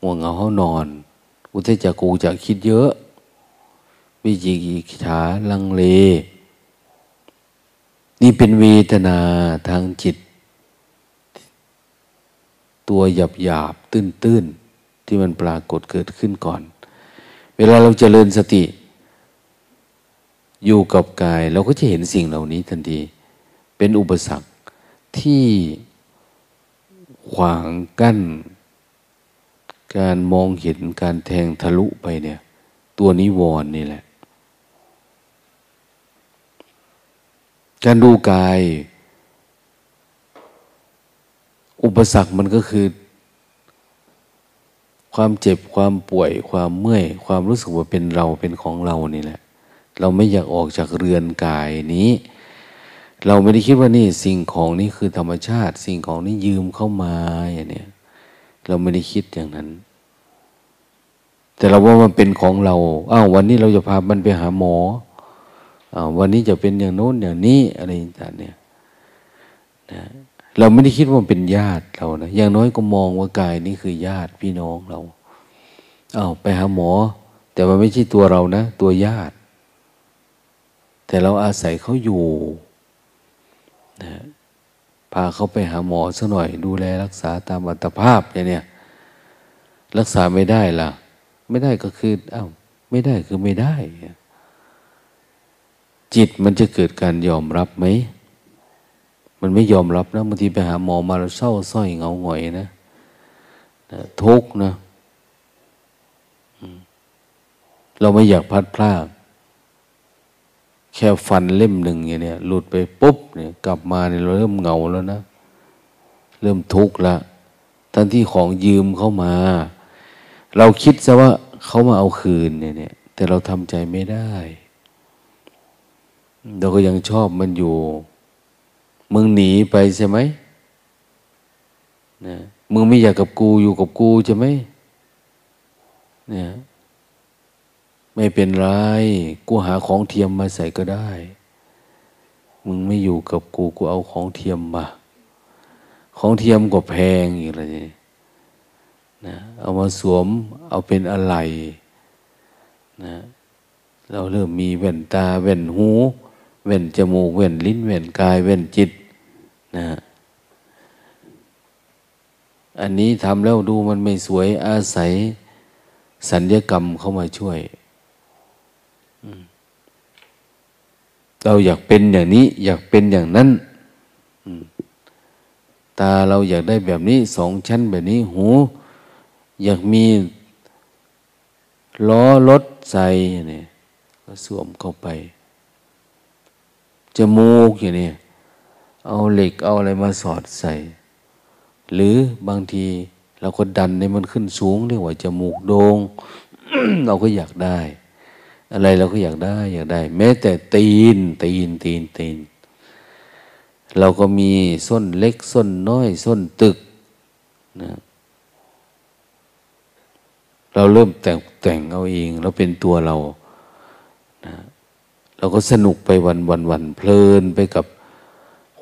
ง่วงเหงาเฮานอนอุตจักกูจะคิดเยอะ วิจิกิจฉาลังเลนี่เป็นเวทนาทางจิตตัวหยาบหยาบตื้นๆที่มันปรากฏเกิดขึ้นก่อนเวลาเราเจริญสติอยู่กับกายเราก็จะเห็นสิ่งเหล่านี้ทันทีเป็นอุปสรรคที่ขวางกั้นการมองเห็นการแทงทะลุไปเนี่ยตัวนิวรณ์นี่แหละการดูกายอุปสรรคมันก็คือความเจ็บความป่วยความเมื่อยความรู้สึกว่าเป็นเราเป็นของเรานี่แหละเราไม่อยากออกจากเรือนกายนี้เราไม่ได้คิดว่านี่สิ่งของนี้คือธรรมชาติสิ่งของนี้ยืมเข้ามาอย่างเนี้ยเราไม่ได้คิดอย่างนั้นแต่เราว่ามันเป็นของเราอ้าววันนี้เราจะพามันไปหาหมอวันนี้จะเป็นอย่างโน้นอย่างนี้อะไรต่างๆเนี่ยนะเราไม่ได้คิดว่ามันเป็นญาติเรานะอย่างน้อยก็มองว่ากายนี้คือญาติพี่น้องเราอ้าวไปหาหมอแต่มันไม่ใช่ตัวเรานะตัวญาติแต่เราอาศัยเขาอยู่นะพาเขาไปหาหมอซะหน่อยดูแลรักษาตามอัตภาพเนี่ยรักษาไม่ได้ล่ะไม่ได้ก็คืออ้าวไม่ได้คือไม่ได้จิตมันจะเกิดการยอมรับไหมมันไม่ยอมรับนะบางทีไปหาหมอมาแล้วเศร้าสร้อยเงาหงอยนะทุกข์นะเราไม่อยากพัดพลาดแค่ฟันเล่มหนึ่งอย่างเนี้ยหลุดไปปุ๊บเนี่ยกลับมาเนี่ยเราเริ่มเหงาแล้วนะเริ่มทุกข์ละทั้งที่ของยืมเข้ามาเราคิดซะว่าเขามาเอาคืนเนี่ยแต่เราทำใจไม่ได้เราก็ยังชอบมันอยู่มึงหนีไปใช่ไหมนะมึงไม่อยากกับกูอยู่กับกูใช่ไหมเนี่ยไม่เป็นไรกูหาของเทียมมาใส่ก็ได้มึงไม่อยู่กับกูกูเอาของเทียมมาของเทียมก็แพงอีกอะไรนะเอามาสวมเอาเป็นอะไรนะเราเริ่มมีแว่นตาแว่นหูแว่นจมูกแว่นลิ้นแว่นกายแว่นจิตนะอันนี้ทำแล้วดูมันไม่สวยอาศัยสัญญกรรมเข้ามาช่วยเราอยากเป็นอย่างนี้อยากเป็นอย่างนั้นตาเราอยากได้แบบนี้สองชั้นแบบนี้หูอยากมีล้อรถใส่เนี่ยก็สวมเข้าไปจมูกอย่างนี้เอาเหล็กเอาอะไรมาสอดใส่หรือบางทีเราก็ดันให้มันขึ้นสูงเรียกว่าจมูกโด่ง เราก็อยากได้อะไรเราก็อยากได้อยากได้แม้แต่ตีนเราก็มีส้นเล็กส้นน้อยส้นตึกนะเราเริ่มแต่งเอาเองเราเป็นตัวเรานะเราก็สนุกไปวันเพลินไปกับ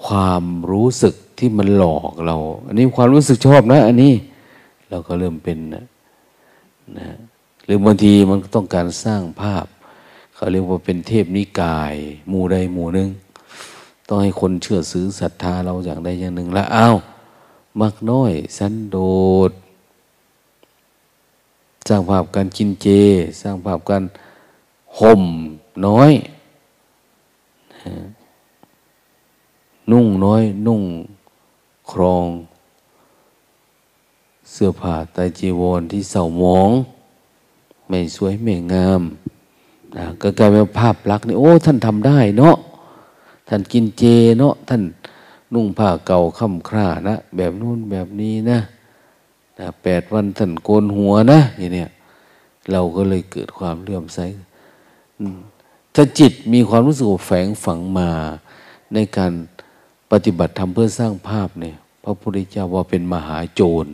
ความรู้สึกที่มันหลอกเราอันนี้ความรู้สึกชอบนะอันนี้เราก็เริ่มเป็นนะหรือบางทีมันต้องการสร้างภาพเขาเรียกว่าเป็นเทพนิกายหมู่ใดหมู่หนึ่งต้องให้คนเชื่อซื้อศรัทธาเราอย่างใดอย่างหนึ่งละอ้าวมักน้อยสันโดษสร้างภาพการกินเจสร้างภาพการห่มน้อยนุ่งน้อยนุ่งครองเสื้อผ้าไตรจีวรที่เศร้าหมองไม่สวยไม่งามนะก็กลายเป็นภาพลักษณ์นี่โอ้ท่านทำได้เนาะท่านกินเจเนาะท่านนุ่งผ้าเก่าค่ำคร่านะแบบนู้นแบบนี้นะ8 วันท่านโกนหัวนะอย่างเนี้ยเราก็เลยเกิดความเลื่อมใสถ้าจิตมีความรู้สึกแฝงฝังมาในการปฏิบัติธรรมเพื่อสร้างภาพเนี่ยพระพุทธเจ้าว่าเป็นมหาโจร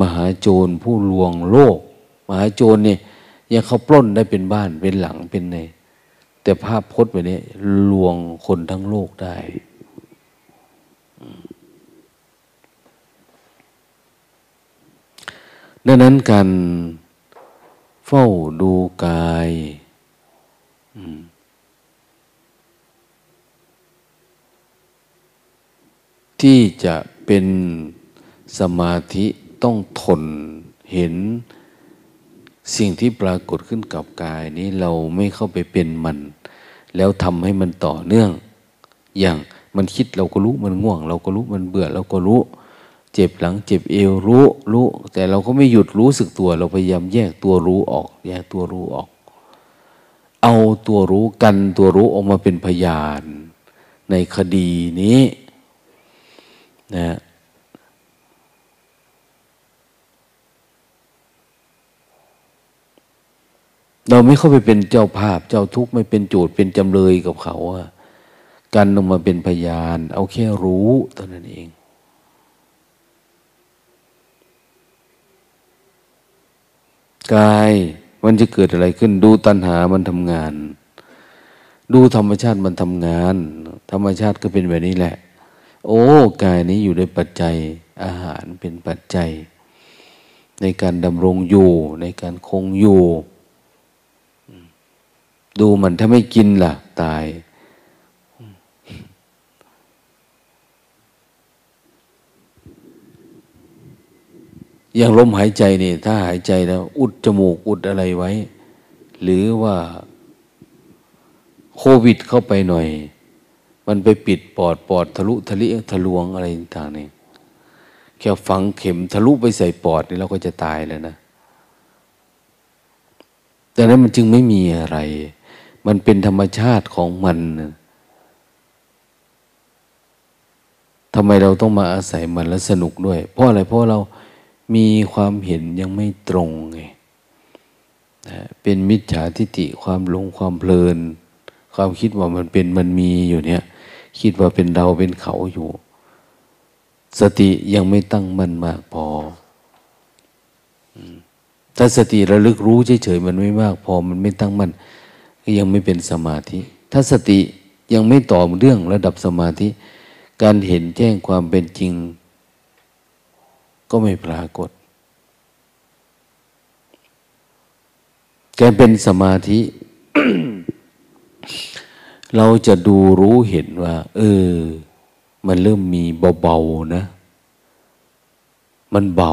มหาโจรผู้ลวงโลกมหาโจรเนี่ยยังเขาปล้นได้เป็นบ้านเป็นหลังเป็นในแต่ภาพพจน์แบบนี้ลวงคนทั้งโลกได้ดังนั้นการ เฝ้าดูกายที่จะเป็นสมาธิต้องทนเห็นสิ่งที่ปรากฏขึ้นกับกายนี้เราไม่เข้าไปเป็นมันแล้วทำให้มันต่อเนื่องอย่างมันคิดเราก็รู้มันง่วงเราก็รู้มันเบื่อเราก็รู้เจ็บหลังเจ็บเอวรู้แต่เราก็ไม่หยุดรู้สึกตัวเราพยายามแยกตัวรู้ออกเอาตัวรู้กันตัวรู้ออกมาเป็นพยานในคดีนี้นะเราไม่เข้าไปเป็นเจ้าภาพเจ้าทุกข์ไม่เป็นโจทย์เป็นจำเลยกับเขากันลงมาเป็นพยานเอาแค่รู้เท่านั้นเองกายมันจะเกิดอะไรขึ้นดูตัณหามันทำงานดูธรรมชาติมันทำงานธรรมชาติก็เป็นแบบนี้แหละโอ้กายนี้อยู่ในปัจจัยอาหารเป็นปัจจัยในการดำรงอยู่ในการคงอยู่ดูมันถ้าไม่กินล่ะตายอย่างลมหายใจนี่ถ้าหายใจแล้วอุดจมูกอุดอะไรไว้หรือว่าโควิดเข้าไปหน่อยมันไปปิดปอดทะลุทะลิทะลวงอะไรต่างนี่แค่ฝังเข็มทะลุไปใส่ปอดนี่เราก็จะตายแล้วนะดังนั้นมันจึงไม่มีอะไรมันเป็นธรรมชาติของมันทำไมเราต้องมาอาศัยมันและสนุกด้วยเพราะอะไรเพราะเรามีความเห็นยังไม่ตรงไงเป็นมิจฉาทิฏฐิความหลงความเพลินความคิดว่ามันเป็นมันมีอยู่เนี่ยคิดว่าเป็นเราเป็นเขาอยู่สติยังไม่ตั้งมั่นมากพอถ้าสติระลึกรู้เฉยๆมันไม่มากพอมันไม่ตั้งมั่นก็ยังไม่เป็นสมาธิถ้าสติยังไม่ต่อเรื่องระดับสมาธิการเห็นแจ้งความเป็นจริงก็ไม่ปรากฏการเป็นสมาธิ เราจะดูรู้เห็นว่ามันเริ่มมีเบาๆนะมันเบา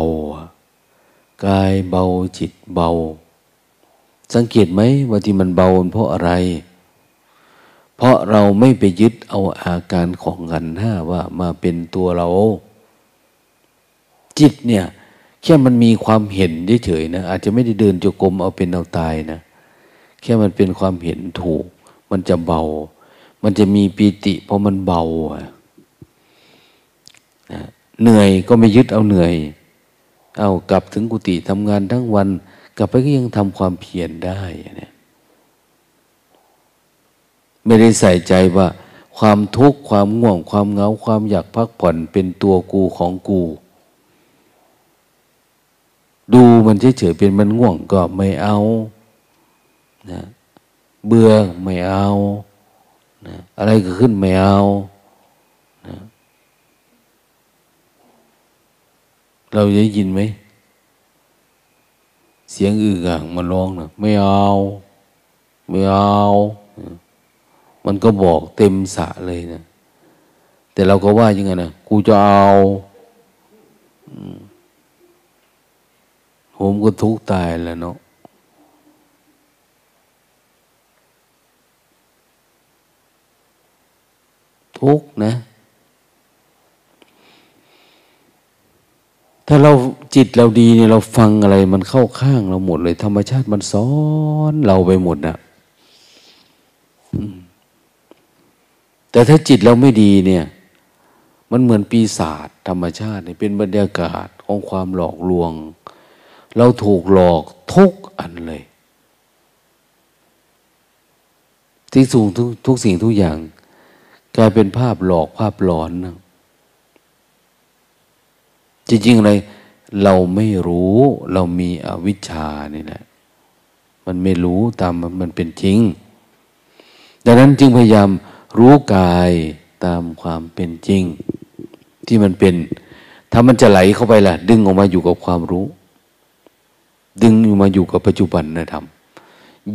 กายเบาจิตเบาสังเกตไหมว่าที่มันเบาเพราะอะไรเพราะเราไม่ไปยึดเอาอาการของขันธ์ห้าว่ามาเป็นตัวเราจิตเนี่ยแค่มันมีความเห็นเฉยๆนะอาจจะไม่ได้เดินจงกรมเอาเป็นเอาตายนะแค่มันเป็นความเห็นถูกมันจะเบามันจะมีปีติเพราะมันเบาเหนื่อยก็ไม่ยึดเอาเหนื่อยเอากลับถึงกุฏิทำงานทั้งวันกลับไปก็ยังทำความเพียรได้เนี่ยไม่ได้ใส่ใจว่าความทุกข์ความง่วงความเหงาความอยากพักผ่อนเป็นตัวกูของกูดูมันเฉยๆเป็นมันง่วงก็ไม่เอานะเบื่อไม่เอานะอะไรก็ขึ้นไม่เอานะเราได้ยินไหมเสียงอือกางมันร้องนะไม่เอาไม่เอานะมันก็บอกเต็มสะเลยนะแต่เราก็ว่ายังไงนะกูจะเอาผมก็ทุกข์ตายแล้วเนาะทุกข์นะถ้าเราจิตเราดีเนี่ยเราฟังอะไรมันเข้าข้างเราหมดเลยธรรมชาติมันสอนเราไปหมดนะแต่ถ้าจิตเราไม่ดีเนี่ยมันเหมือนปีศาจธรรมชาติเนี่ยเป็นบรรยากาศของความหลอกลวงเราถูกหลอกทุกอันเลยที่สูงทุกสิ่งทุกอย่างกลายเป็นภาพหลอกภาพหลอนนะจริงๆอะไรเราไม่รู้เรามีอวิชชานี่แหละมันไม่รู้ตามมันเป็นจริงดังนั้นจึงพยายามรู้กายตามความเป็นจริงที่มันเป็นถ้ามันจะไหลเข้าไปล่ะดึงออกมาอยู่กับความรู้ ดึงอยู่มาอยู่กับปัจจุบันนะธรรม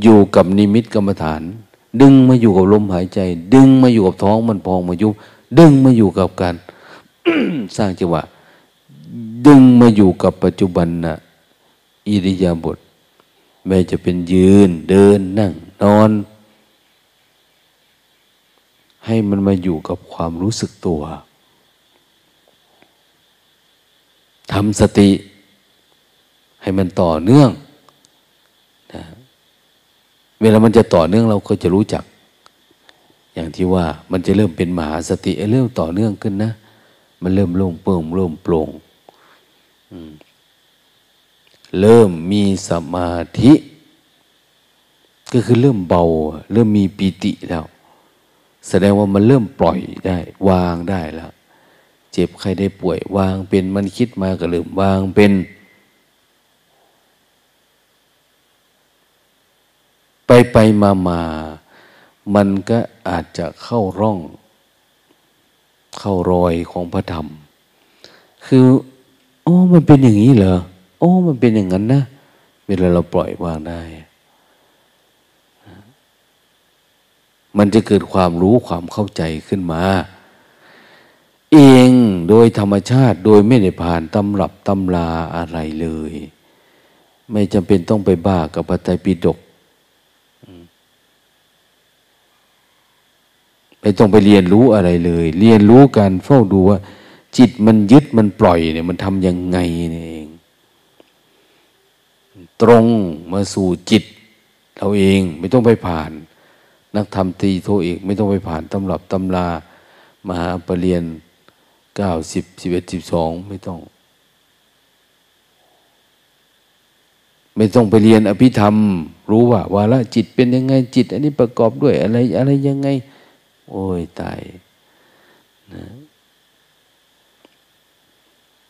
อยู่กับนิมิตกรรมฐานดึงมาอยู่กับลมหายใจดึงมาอยู่กับท้องมันพองมายุบดึงมาอยู่กับการ สร้างจังหวะดึงมาอยู่กับปัจจุบันนะอิริยาบถไม่จะเป็นยืนเดินนั่งนอนให้มันมาอยู่กับความรู้สึกตัวทำสติให้มันต่อเนื่องนะเวลามันจะต่อเนื่องเราก็จะรู้จักอย่างที่ว่ามันจะเริ่มเป็นมหาสติเริ่มต่อเนื่องขึ้นนะมันเริ่มโล่งโปร่งเริ่มโปร่งเริ่มมีสมาธิก็คือเริ่มเบาเริ่มมีปิติแล้วแสดงว่ามันเริ่มปล่อยได้วางได้แล้วเจ็บใครได้ป่วยวางเป็นมันคิดมาก็เริ่มวางเป็นไปมามันก็อาจจะเข้าร่องเข้ารอยของพระธรรมคืออ๋อมันเป็นอย่างนี้เหรออ๋อมันเป็นอย่างนั้นนะเวลาเราปล่อยวางได้มันจะเกิดความรู้ความเข้าใจขึ้นมาเองโดยธรรมชาติโดยไม่ได้ผ่านตำรับตำราอะไรเลยไม่จำเป็นต้องไปบ้ากับพระไตรปิฎกไม่ต้องไปเรียนรู้อะไรเลยเรียนรู้การเฝ้าดูว่าจิตมันยึดมันปล่อยเนี่ยมันทำยังไงนี่เองตรงมาสู่จิตเราเองไม่ต้องไปผ่านนักธรรมตรีโทเอกไม่ต้องไปผ่านตำรับตำรามหาปริญญา9 10 11 12ไม่ต้องไปเรียนอภิธรรมรู้ว่าวาระจิตเป็นยังไงจิตอันนี้ประกอบด้วยอะไรอะไรยังไงโอ้ยตายนะ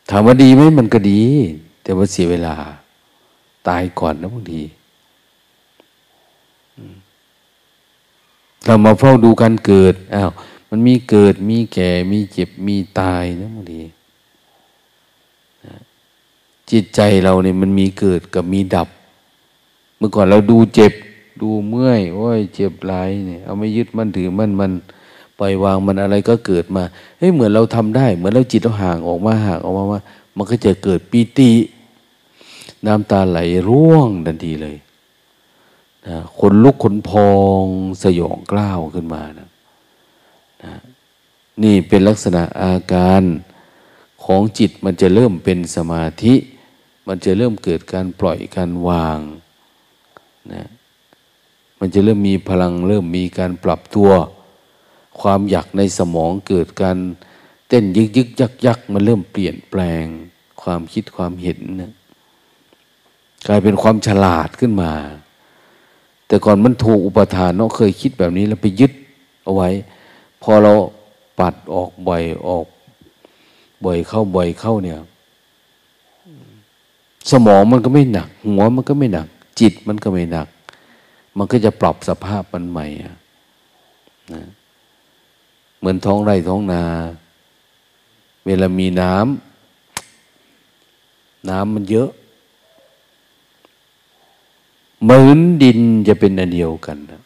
ถามว่าดีไหมมันก็ดีแต่ว่าเสียเวลาตายก่อนนะบางทีเรามาเฝ้าดูการเกิดอ้าวมันมีเกิดมีแก่มีเจ็บมีตายนะบางทีจิตใจเราเนี่ยมันมีเกิดกับมีดับเมื่อก่อนเราดูเจ็บดูเมื่อยโอ้ยเจ็บหลายเนี่ยเอาไม่ยึดมันถือมันปล่อยวางมันอะไรก็เกิดมาเฮ้ยเหมือนเราทำได้เหมือนเราจิตเราห่างออกมาว่ามันก็จะเกิดปีติน้ำตาไหลร่วงทันทีเลยนะขนลุกขนพองสยองกล้าวขึ้นมานะนะนี่เป็นลักษณะอาการของจิตมันจะเริ่มเป็นสมาธิมันจะเริ่มเกิดการปล่อยการวางนะมันจะเริ่มมีพลังเริ่มมีการปรับตัวความอยากในสมองเกิดการเต้นยึกยักมันเริ่มเปลี่ยนแปลงความคิดความเห็นนะกลายเป็นความฉลาดขึ้นมาแต่ก่อนมันถูกอุปทานเนาะเคยคิดแบบนี้แล้วไปยึดเอาไว้พอเราปัดออกบ่อยออกบ่อยเข้าเนี่ยสมองมันก็ไม่หนักหัวมันก็ไม่หนักจิตมันก็ไม่หนักมันก็จะปรับสภาพมันใหม่นะเหมือนท้องไร่ท้องนาเวลามีน้ำมันเยอะพื้นดินจะเป็นอันเดียวกันนะ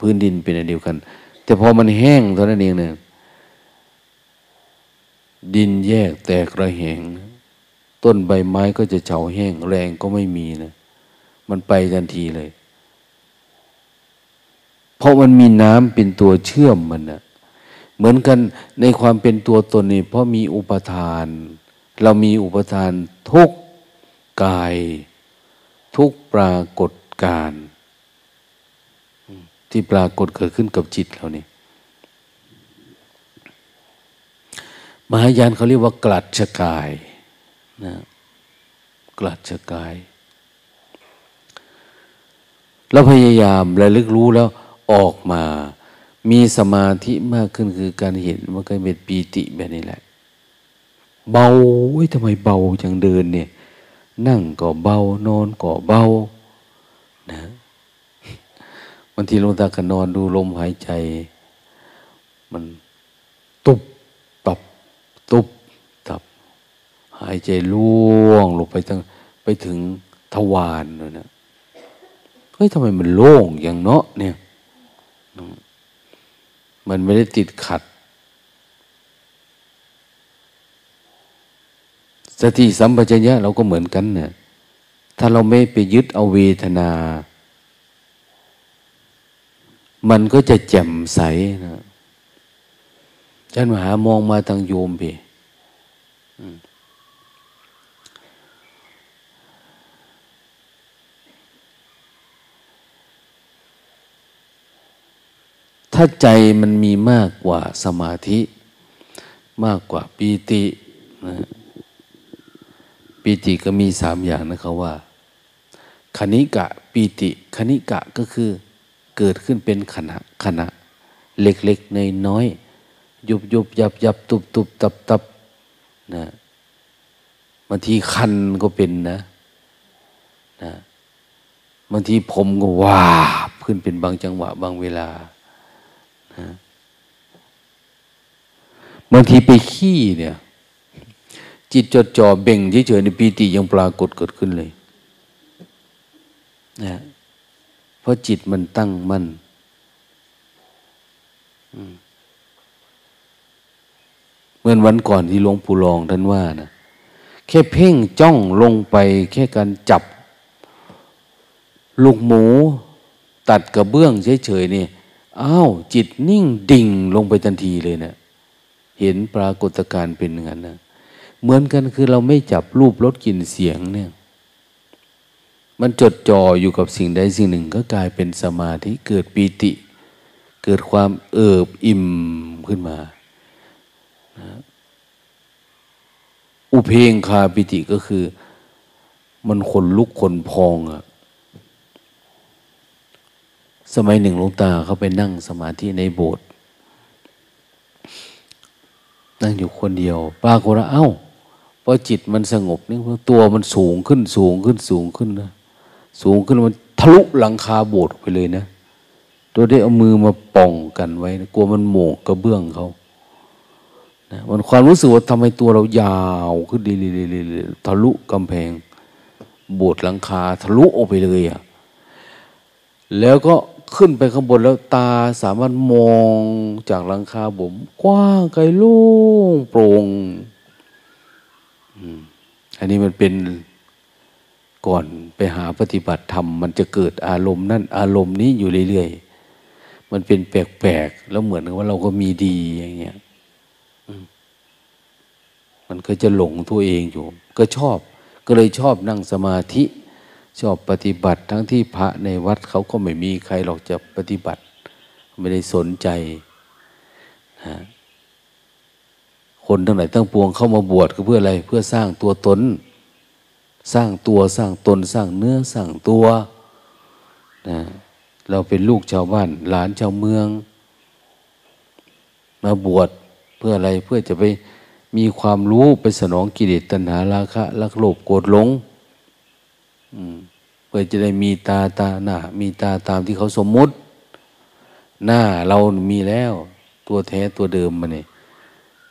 พื้นดินเป็นอันเดียวกันแต่พอมันแห้งเท่านั้นเองเนี่ยดินแยกแตกระแหงนะต้นใบไม้ก็จะเฉาแห้งแรงก็ไม่มีนะมันไปทันทีเลยเพราะมันมีน้ำเป็นตัวเชื่อมมันนะเหมือนกันในความเป็นตัวตนนี่เพราะมีอุปทานเรามีอุปทานทุกกายทุกปรากฏการณ์ที่ปรากฏเกิดขึ้นกับจิตเราเนี่ยมหายานเขาเรียกว่ากลัชกายนะกลัชกายแล้วพยายามระลึกรู้แล้วออกมามีสมาธิมากขึ้นคือการเห็นมันก็เป็นปีติแบบนี้แหละเบาทำไมเบาจังเดินเนี่ยนั่งก็เบานอนก็เบานะบางทีหลวงตาก็นอนดูลมหายใจมันตุบตับตุบตับหายใจล่วงลงไปถึง ทวารนะเฮ้ยทำไมมันโล่งอย่างเนาะเนี่ยมันไม่ได้ติดขัดสติสัมปชัญญะเราก็เหมือนกันเนี่ยถ้าเราไม่ไปยึดเอาเวทนามันก็จะแจ่มใสนะท่านมหามองมาทางโยมพี่ถ้าใจมันมีมากกว่าสมาธิมากกว่าปีตินะปีติก็มีสามอย่างนะครับว่าขณิกะปีติขณิกะก็คือเกิดขึ้นเป็นขณะขณะเล็กๆน้อยๆยุบยุบยับยับตุบตุบตับตับนะบางทีคันก็เป็นนะบางทีผมก็วาบขึ้นเป็นบางจังหวะบางเวลานะบางทีไปขี้เนี่ยจิตจดจ่อเบ่งเฉยๆในปีติยังปรากฏเกิดขึ้นเลยนะเพราะจิตมันตั้งมั่นเหมือนวันก่อนที่หลวงปู่รองท่านว่านะแค่เพ่งจ้องลงไปแค่การจับลูกหมูตัดกระเบื้องเฉยๆนี่อ้าวจิตนิ่งดิ่งลงไปทันทีเลยนะเห็นปรากฏการณ์เป็นอย่างนั้นนะเหมือนกันคือเราไม่จับรูปรสกลิ่นเสียงเนี่ยมันจดจ่ออยู่กับสิ่งใดสิ่งหนึ่งก็กลายเป็นสมาธิเกิดปีติเกิดความเอิบอิ่มขึ้นมานะอุเพงคาปีติก็คือมันขนลุกขนพองอะสมัยหนึ่งหลวงตาเขาไปนั่งสมาธิในโบสถ์นั่งอยู่คนเดียวปรากฏว่าเอ้าพอจิตมันสงบนี่ตัวมันสูงขึ้นสูงขึ้นสูงขึ้นนะสูงขึ้นมันทะลุหลังคาโบสถ์ไปเลยนะตัวได้เอามือมาป้องกันไว้นะกลัวมันโหมกกระเบื้องเขานะมันความรู้สึกว่าทำให้ตัวเรายาวขึ้นเรื่อยๆทะลุกำแพงโบสถ์หลังคาทะลุออกไปเลยอ่ะแล้วก็ขึ้นไปข้างบนแล้วตาสามารถมองจากหลังคาผมกว้างไกลโล่งโปร่งอันนี้มันเป็นก่อนไปหาปฏิบัติธรรมมันจะเกิดอารมณ์นั่นอารมณ์นี้อยู่เรื่อยๆมันเป็นแปลกๆแล้วเหมือนกับว่าเราก็มีดีอย่างเงี้ยมันก็จะหลงตัวเองอยู่ก็ชอบก็เลยชอบนั่งสมาธิชอบปฏิบัติทั้งที่พระในวัดเขาก็ไม่มีใครหรอกจะปฏิบัติไม่ได้สนใจนะคนทั้งหลายทั้งปวงเข้ามาบวชก็เพื่ออะไรเพื่อสร้างตัวตนสร้างตัวสร้างตนสร้างเนื้อสร้างตัวนะเราเป็นลูกชาวบ้านหลานชาวเมืองมาบวชเพื่ออะไรเพื่อจะไปมีความรู้ไปสนองกิเลสตัณหาราคะลักโลภโกรธหลงเพื่อจะได้มีตาหน้ามีตาตามที่เขาสมมุติหน้าเรามีแล้วตัวแท้ตัวเดิมมันนี่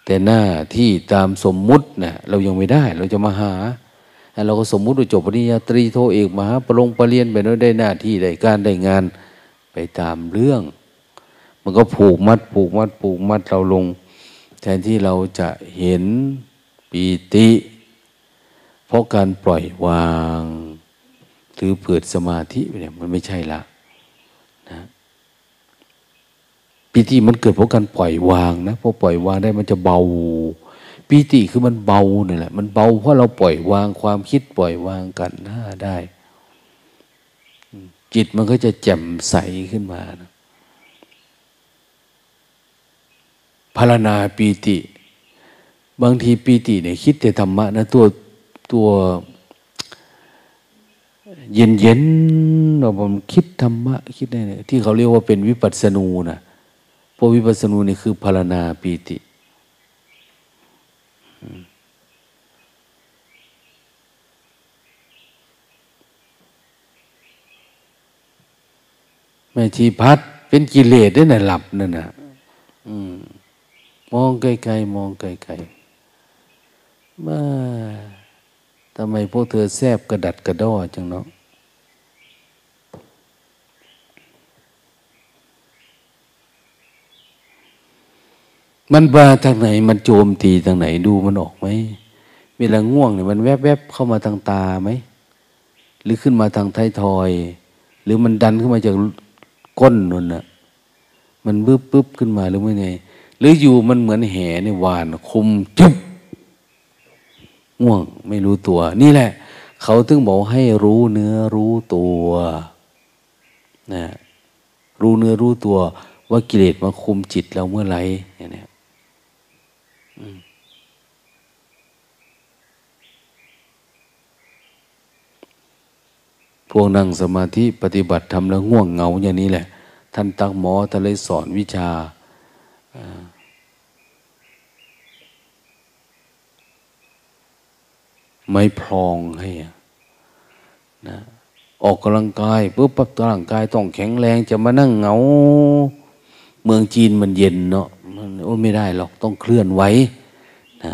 แต่หน้าที่ตามสมมุตินะเรายังไม่ได้เราจะมาหาเราก็สมมุติว่าจบปริญญาตรีโทเอกมหาปริญญาปริญญาไปแล้วได้หน้าที่ได้การได้งานไปตามเรื่องมันก็ผูกมัดเราลงแทนที่เราจะเห็นปีติเพราะการปล่อยวางหรือเปิดสมาธิเนี่ยมันไม่ใช่ละนะปีติมันเกิดเพราะการปล่อยวางนะพอปล่อยวางได้มันจะเบาปีติคือมันเบาเนี่ยแหละมันเบาเพราะเราปล่อยวางความคิดปล่อยวางกันหน้าได้จิตมันก็จะแจ่มใสขึ้นมานะภาวนาปีติบางทีปีติเนี่ยคิดแต่ธรรมะนะตัวเย็นๆเราผมคิดธรรมะคิดได้เนี่ยที่เขาเรียกว่าเป็นวิปัสสนูนะพวกวิปัสสนูนี่คือภาวนาปีติแม่ชีพัดเป็นกิเลสได้น่ะหลับนั่นน่ะมองไกลๆมา ทำไมพวกเธอแซบกระดัดกระด้อจังเนาะมันบาทางไหนมันโจมตีทางไหนดูมันออกไหมเวลาง่วงเนี่ยมันแวบๆเข้ามาทางตาไหมหรือขึ้นมาทางท้ายทอยหรือมันดันขึ้นมาจากก้นนั่นน่ะมันบึ๊บๆขึ้นมาหรือไม่ไงหรืออยู่มันเหมือนแหนี่วานคุมจุ๊บง่วงไม่รู้ตัวนี่แหละเขาถึงบอกให้รู้เนื้อรู้ตัวนะรู้เนื้อรู้ตัวว่ากิเลสมาคุมจิตเราเมื่อไหร่เนี่ยพวกนั่งสมาธิปฏิบัติทำแล้วง่วงเหงาอย่างนี้แหละท่านตักหมอท่านเลยสอนวิชาไม้พลองให้นะออกกำลังกายปุ๊บปั๊บร่างกายต้องแข็งแรงจะมานั่งเหงาเมืองจีนมันเย็นเนาะมันโอ้ไม่ได้หรอกต้องเคลื่อนไหวนะ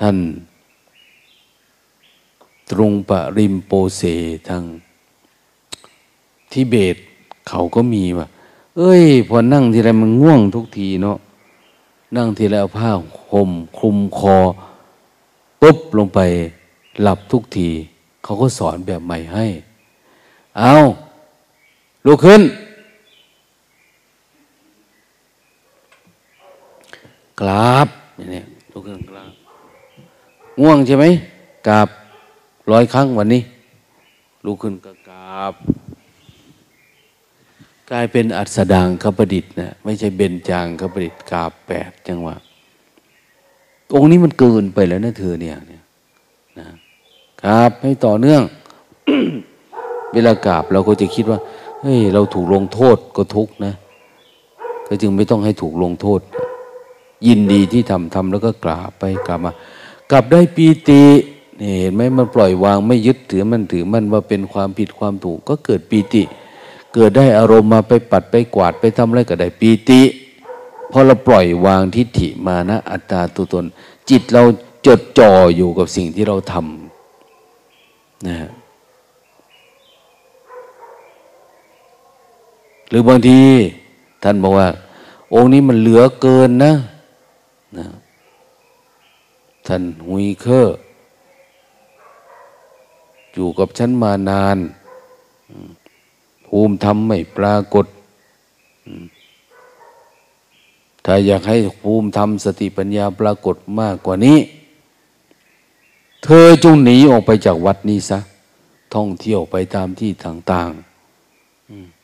ท่านตรงปริมโปเสทางทิเบตเขาก็มีว่ะเอ้ยพอนั่งทีไรมันง่วงทุกทีเนาะนั่งทีไรเอาผ้าห่มคลุมคอปุ๊บลงไปหลับทุกทีเขาก็สอนแบบใหม่ให้เอาลุกขึ้นกราบเนี่ยลุกขึ้นกราบง่วงใช่ไหมกราบ100 ครั้งวันนี้ลุกขึ้นกราบกลายเป็นอัศดางคประดิษฐ์นะไม่ใช่เบญจางคประดิษฐ์กราบ8จังหวะองค์นี้มันเกินไปแล้วนะเธอเนี่ยนะครับให้ต่อเนื่อง เวลากราบเราก็จะคิดว่าเฮ้ยเราถูกลงโทษก็ทุกข์นะก็จึงไม่ต้องให้ถูกลงโทษยินดีที่ทำแล้วก็กราบไปกราบมากราบได้ปีตินี่เห็นไหมมันปล่อยวางไม่ยึดถือมันถือมันว่าเป็นความผิดความถูกก็เกิดปีติเกิดได้อารมณ์มาไปปัดไปกวาดไปทำอะไรก็ได้ปีติพอเราปล่อยวางทิฏฐิมานะอัตตาตัวตนจิตเราจดจ่ออยู่กับสิ่งที่เราทำนะฮะหรือบางทีท่านบอกว่าองค์นี้มันเหลือเกินนะนะท่านหุยเคออยู่กับฉันมานานภูมิธรรมไม่ปรากฏถ้าอยากให้ภูมิธรรมสติปัญญาปรากฏมากกว่านี้เธอจงหนีออกไปจากวัดนี้ซะท่องเที่ยวไปตามที่ต่าง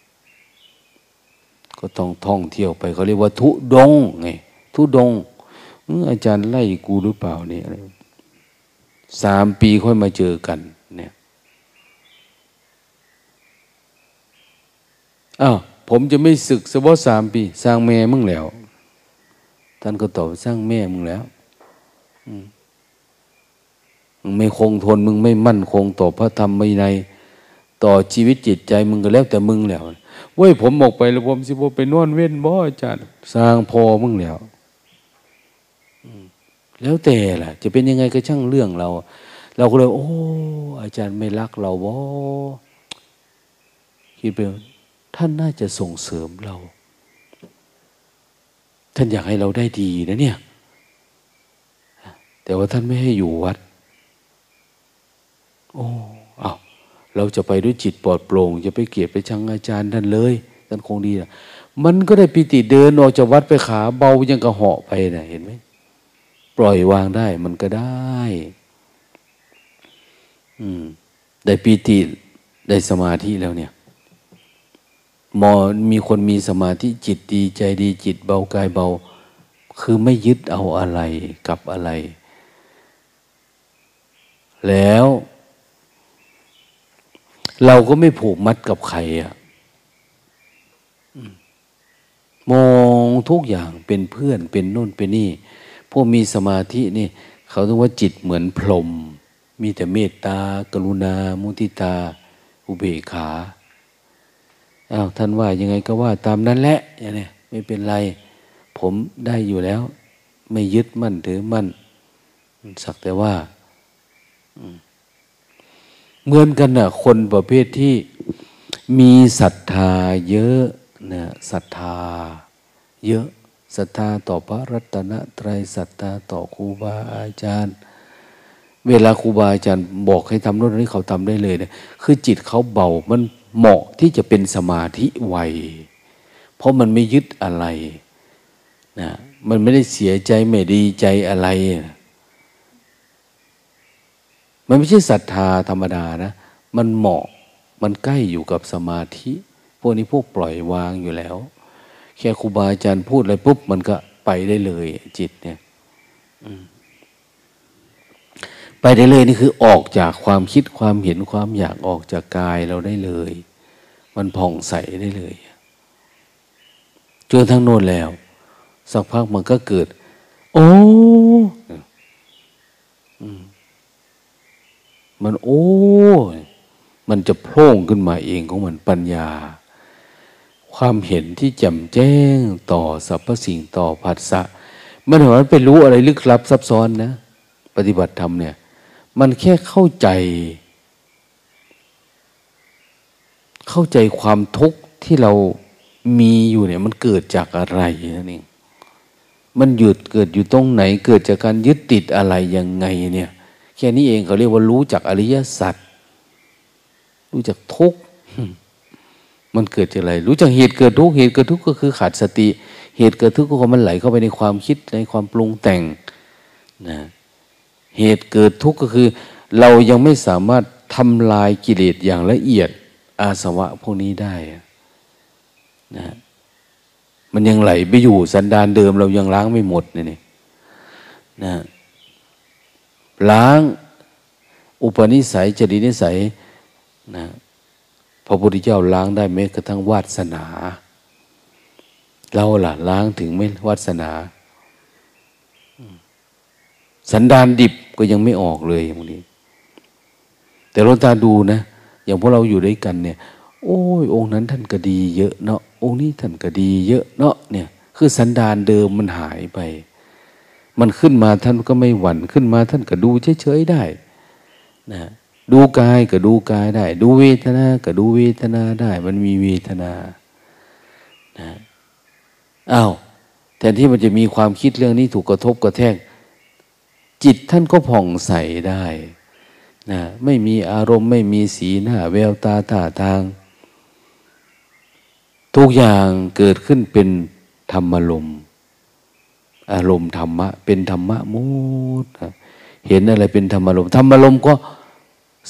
ๆก็ต้องท่องเที่ยวไปเขาเรียกว่าธุดงไงธุดงอาจารย์ไล่กูหรือเปล่าเนี่ย3 ปีค่อยมาเจอกันเนี่ยผมจะไม่ศึกเฉพาะ3 ปีสร้างแม่มึงแล้วท่านก็ตอบสร้างแม่มึงแล้วมึงไม่คงทนมึงไม่มั่นคงต่อพระธรรมวินัยต่อชีวิตจิตใจมึงก็แล้วแต่มึงแล้วเว้ยผมออกไปแล้วผมสิบ่ไปนอนเว้นบ่อาจารย์สร้างพอมึงแล้วแล้วแต่ล่ะจะเป็นยังไงก็ช่างเรื่องเราก็เลยโอ้อาจารย์ไม่รักเราบ่คิดไปท่านน่าจะส่งเสริมเราท่านอยากให้เราได้ดีนะเนี่ยแต่ว่าท่านไม่ให้อยู่วัดโอ้เอาเราจะไปด้วยจิตปลอดโปร่งจะไปเกลียดไปชังอาจารย์ท่านเลยท่านคงดีนะมันก็ได้ปิติเดินออกจากวัดไปขาเบายังกระเหาะไปนะเห็นไหมปล่อยวางได้มันก็ได้ได้ปีติได้สมาธิแล้วเนี่ยมีคนมีสมาธิจิตดีใจดีจิตเบากายเบาคือไม่ยึดเอาอะไรกับอะไรแล้วเราก็ไม่ผูกมัดกับใครอะมองทุกอย่างเป็นเพื่อนเป็นโน่นเป็นนี่พวกมีสมาธินี่เขาเรียกว่าจิตเหมือนพรหมมีแต่เมตตากรุณามุทิตาอุเบกขาท่านว่ายังไงก็ว่าตามนั้นแหละอย่างนี้ไม่เป็นไรผมได้อยู่แล้วไม่ยึดมั่นถือมั่น สักแต่ว่าเหมือนกันนะคนประเภทที่มีศรัทธาเยอะนะศรัทธาเยอะศรัทธาต่อพระรัตนตรัยศรัทธาต่อครูบาอาจารย์เวลาครูบาอาจารย์บอกให้ทำโน่นนี่เขาทำได้เลยนะคือจิตเขาเบามันเหมาะที่จะเป็นสมาธิไวเพราะมันไม่ยึดอะไรนะมันไม่ได้เสียใจไม่ดีใจอะไรนะมันไม่ใช่ศรัทธาธรรมดานะมันเหมาะมันใกล้อยู่กับสมาธิพวกนี้พวกปล่อยวางอยู่แล้วแค่ครูบาอาจารย์พูดอะไรปุ๊บมันก็ไปได้เลยจิตเนี่ยไปได้เลยนี่คือออกจากความคิดความเห็นความอยากออกจากกายเราได้เลยมันผ่องใสได้เลยจนทั้งโน่นแล้วสักพักมันก็เกิดโอ้มันโอ้มันจะโผล่ขึ้นมาเองของมันปัญญาความเห็นที่แจ่มแจ้งต่อสรรพสิ่งต่อผัสสะมันเหมือนไปรู้อะไรลึกลับซับซ้อนนะปฏิบัติธรรมเนี่ยมันแค่เข้าใจความทุกข์ที่เรามีอยู่เนี่ยมันเกิดจากอะไรนั่นเองมันหยุดเกิดอยู่ตรงไหนเกิดจากการยึดติดอะไรยังไงเนี่ยแค่นี้เองเขาเรียกว่ารู้จักอริยสัจรู้จักทุกข์มันเกิดจากอะไรรู้จักเหตุเกิดทุกข์เหตุเกิดทุกข์ก็คือขาดสติเหตุเกิดทุกข์ก็มันไหลเข้าไปในความคิดในความปรุงแต่งนะเหตุเกิดทุกข์ก็คือเรายังไม่สามารถทำลายกิเลสอย่างละเอียดอาสวะพวกนี้ได้นะมันยังไหลไปอยู่สันดานเดิมเรายังล้างไม่หมดนี่นะล้างอุปนิสัยจริตนิสัยนะพระพุทธเจ้าล้างได้แม้กระทั่งวาสนาเราล่ะล้างถึงไม่วาสนาสันดานดิบก็ยังไม่ออกเลยอย่างนี้แต่หลวงตาดูนะอย่างพวกเราอยู่ด้วยกันเนี่ยโอ้ยองค์นั้นท่านก็ดีเยอะเนาะองค์นี้ท่านก็ดีเยอะเนาะเนี่ยคือสันดานเดิมมันหายไปมันขึ้นมาท่านก็ไม่หวั่นขึ้นมาท่านก็ดูเฉยๆได้นะดูกายก็ดูกายได้ดูเวทนาก็ดูเวทนาได้มันมีเวทนานะอ้าวแทนที่มันจะมีความคิดเรื่องนี้ถูกกระทบกระแทกจิตท่านก็ผ่องใสได้นะไม่มีอารมณ์ไม่มีสีหน้าแววตาท่าทางทุกอย่างเกิดขึ้นเป็นธรรมลมอารมณ์ธรรมะเป็นธรรมะหมดเห็นอะไรเป็นธรรมลมธรรมลมก็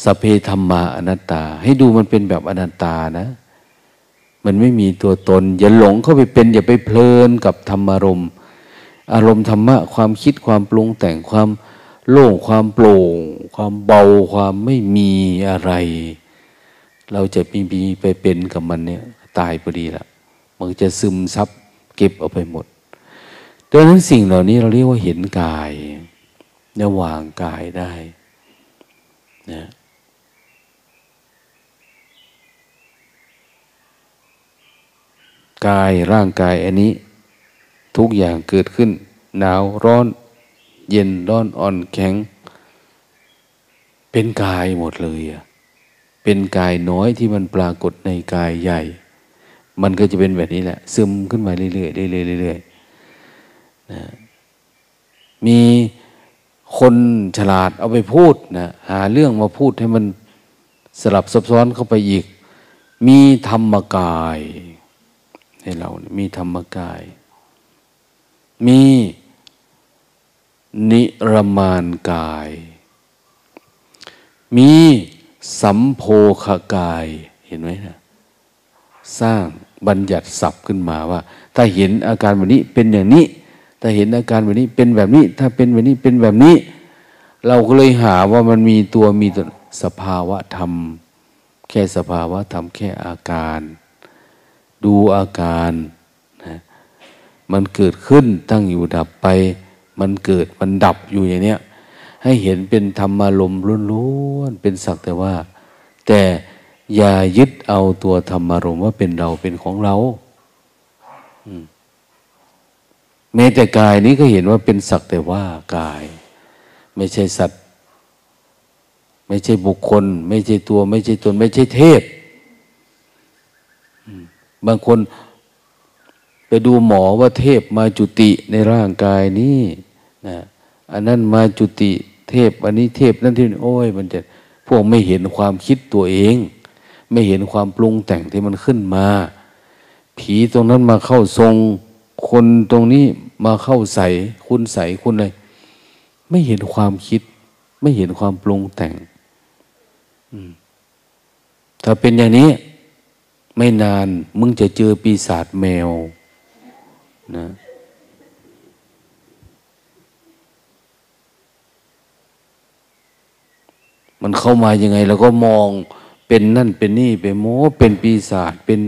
สเพธรรมาอนัตตาให้ดูมันเป็นแบบอนัตตานะมันไม่มีตัวตนอย่าหลงเข้าไปเป็นอย่าไปเพลินกับธรรมารมณ์อารมณ์ธรรมะความคิดความปรุงแต่งความโล่งความโปร่งความเบาความไม่มีอะไรเราจะมีไปเป็นกับมันเนี่ยตายพอดีละมันจะซึมซับเก็บเอาไปหมดดังนั้นสิ่งเหล่านี้เราเรียกว่าเห็นกายเนี่ยวางกายได้นะกายร่างกายอันนี้ทุกอย่างเกิดขึ้นหนาวร้อนเย็นร้อนอ่อนแข็งเป็นกายหมดเลยอ่ะเป็นกายน้อยที่มันปรากฏในกายใหญ่มันก็จะเป็นแบบนี้แหละซึมขึ้นมาเรื่อยๆเรื่อยๆเรื่อยๆนะมีคนฉลาดเอาไปพูดนะหาเรื่องมาพูดให้มันสลับซับซ้อนเข้าไปอีกมีธรรมกายให้เรามีธรรมกายมีนิรมานกายมีสัมโภคกายเห็นไหมนะสร้างบัญญัติศัพท์ขึ้นมาว่าถ้าเห็นอาการแบบนี้เป็นอย่างนี้ถ้าเห็นอาการแบบนี้เป็นแบบนี้ถ้าเป็นแบบนี้เป็นแบบนี้เราก็เลยหาว่ามันมีตัวมีตนสภาวะธรรมแค่สภาวะธรรมแค่อาการดูอาการนะมันเกิดขึ้นตั้งอยู่ดับไปมันเกิดมันดับอยู่อย่างเนี้ยให้เห็นเป็นธรรมารมณ์ล้วนๆเป็นสักแต่ว่าแต่อย่ายึดเอาตัวธรรมารมณ์ว่าเป็นเราเป็นของเราแม้แต่กายนี้ก็เห็นว่าเป็นสักแต่ว่ากาย ไม่ใช่สัตว์ไม่ใช่บุคคลไม่ใช่ตัวไม่ใช่ตนไม่ใช่เทพบางคนไปดูหมอว่าเทพมาจุติในร่างกายนี้นะอันนั้นมาจุติเทพอันนี้เทพนั่นที่โอ้ยมันจะพวกไม่เห็นความคิดตัวเองไม่เห็นความปรุงแต่งที่มันขึ้นมาผีตรงนั้นมาเข้าทรงคนตรงนี้มาเข้าใส่คุณใส่คุณอะไรไม่เห็นความคิดไม่เห็นความปรุงแต่งถ้าเป็นอย่างนี้ไม่นานมึงจะเจอปีศาจแมวนะมันเข้ามายังไงแล้วก็มองเป็นนั่นเป็นนี่ไปโม้เป็นปีศาจเป็น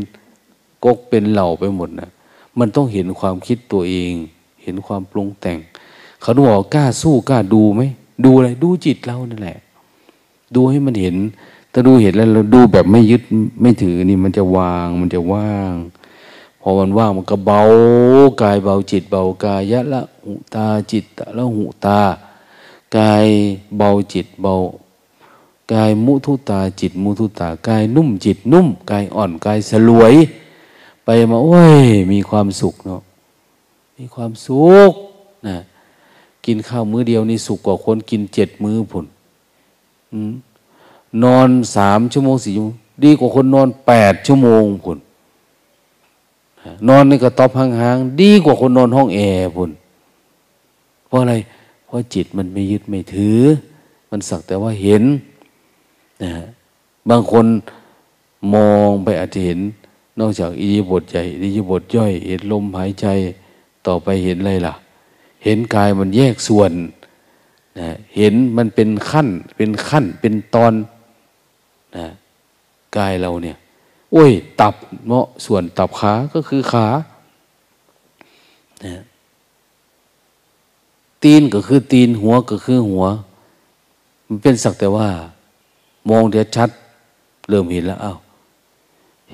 กกเป็นเหล่าไปหมดนะมันต้องเห็นความคิดตัวเองเห็นความปรุงแต่งเขาดูว่ากล้าสู้กล้าดูไหมดูอะไรดูจิตเรานั่นแหละดูให้มันเห็นถ้าดูเห็นแล้วเราดูแบบไม่ยึดไม่ถือนี่มันจะวางมันจะว่างพอมันว่างมันก็เบากายเบาจิตเบากายยะละหุตาจิตละหุตากายเบาจิตเบากายมุทุตาจิตมุทุตากายนุ่มจิตนุ่มกายอ่อนกายสลวยไปมาโอ้ยมีความสุขเนาะมีความสุขนะกินข้าวมื้อเดียวนี่สุขกว่าคนกิน7 มื้อผลนอน3 ชั่วโมง4 ชั่วโมงดีกว่าคนนอน8 ชั่วโมงผลนอนในกระต๊อบห่างๆดีกว่าคนนอนห้องแอร์ผลเพราะอะไรเพราะจิตมันไม่ยึดไม่ถือมันสักแต่ว่าเห็นนะบางคนมองไปอาจจะเห็นนอกจากอิริยาบถใหญ่อิริยาบถย่อยเห็นลมหายใจต่อไปเห็นอะไรล่ะเห็นกายมันแยกส่วนนะเห็นมันเป็นขั้นเป็นขั้นเป็นตอนนะกายเราเนี่ยโอ้ยตับเนาะส่วนตับขาก็คือขานะตีนก็คือตีนหัวก็คือหัวมันเป็นสักแต่ว่ามองเดี๋ยวชัดเริ่มเห็นแล้วอ้าว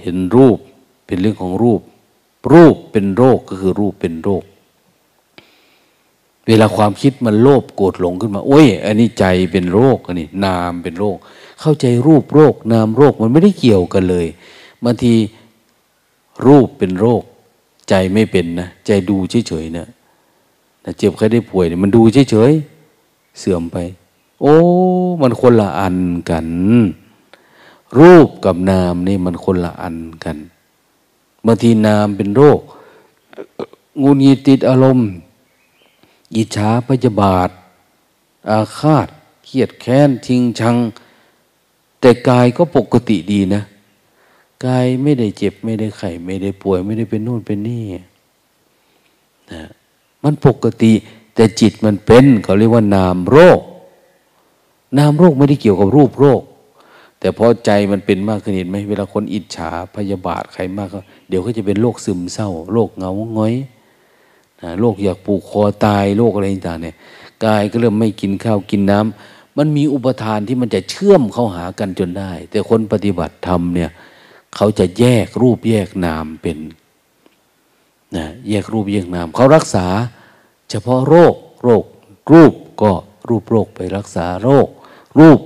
เห็นรูปเป็นเรื่องของรูปรูปเป็นโรคก็คือรูปเป็นโรคเวลาความคิดมันโลภโกรธหลงขึ้นมาโอ้ยอันนี้ใจเป็นโรคอันนี้นามเป็นโรคเข้าใจรูปโรคนามโรคมันไม่ได้เกี่ยวกันเลยบางทีรูปเป็นโรคใจไม่เป็นนะใจดูเฉยๆนะเจ็บใครได้ป่วยเนี่ยมันดูเฉยๆเสื่อมไปโอ้มันคนละอันกันรูปกับนามนี่มันคนละอันกันบางทีนามเป็นโรคงุนงิดติดอารมณ์อิจฉาพยาบาทอาฆาตเกลียดแค้นทิ้งชังแต่กายก็ปกติดีนะกายไม่ได้เจ็บไม่ได้ไข้ไม่ได้ป่วยไม่ได้เป็นนู่นเป็นนี่นะมันปกติแต่จิตมันเป็นเขาเรียกว่านามโรคนามโรคไม่ได้เกี่ยวกับรูปโรคแต่พอใจมันเป็นมากขึ้นเห็นไหมเวลาคนอิจฉาพยาบาทใครมากก็เดี๋ยวก็จะเป็นโรคซึมเศร้าโรคเหงาง้อยนะโรคอยากผูกคอตายโรคอะไรต่างเนี่ยกายก็เริ่มไม่กินข้าวกินน้ำมันมีอุปทานที่มันจะเชื่อมเข้าหากันจนได้แต่คนปฏิบัติธรรมเนี่ยเขาจะแยกรูปแยกนามเป็นนะแยกรูปแยกนามเขารักษาเฉพาะโรครูปก็รูปโรคไปรักษาโรครูป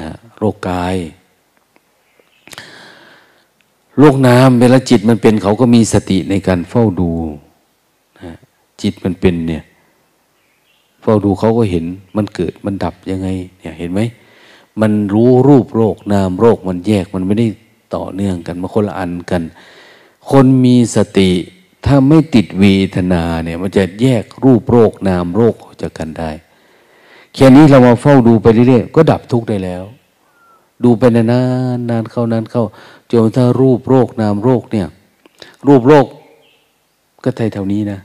นะโรคกายโรคนามเวลาจิตมันเป็นเขาก็มีสติในการเฝ้าดูนะจิตมันเป็นเนี่ยเฝ้าดูเขาก็เห็นมันเกิดมันดับยังไงเนี่ยเห็นไหมมันรู้รูปโรคนามโรคมันแยกมันไม่ได้ต่อเนื่องกันมันคนละอันกันคนมีสติถ้าไม่ติดเวทนาเนี่ยมันจะแยกรูปโรคนามโรคออกจากกันได้แค่นี้เรามาเฝ้าดูไปเรื่อยๆก็ดับทุกข์ได้แล้วดูไปนานๆเข้านานเข้าจนถ้ารูปโรคนามโรคเนี่ยรูปโรคก็ไทยเท่านี้นะ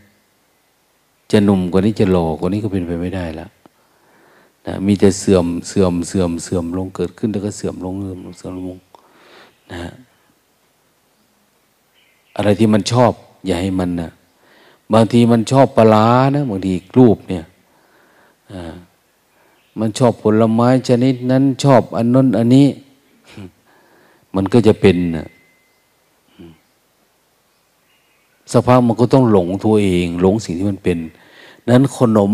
จะหนุ่มกว่านี้จะหล่อกว่านี้ก็เป็นไปไม่ได้แล้วนะมีแต่เสื่อมลงเกิดขึ้นแล้วก็เสื่อมลงเสื่อมลงนะอะไรที่มันชอบอย่าให้มันนะบางทีมันชอบปลานะบางทีรูปเนี่ยมันชอบผลไม้ชนิดนั้นชอบอันนั้นอันนี้มันก็จะเป็นสภาพมันก็ต้องหลงตัวเองหลงสิ่งที่มันเป็นนั้นขนม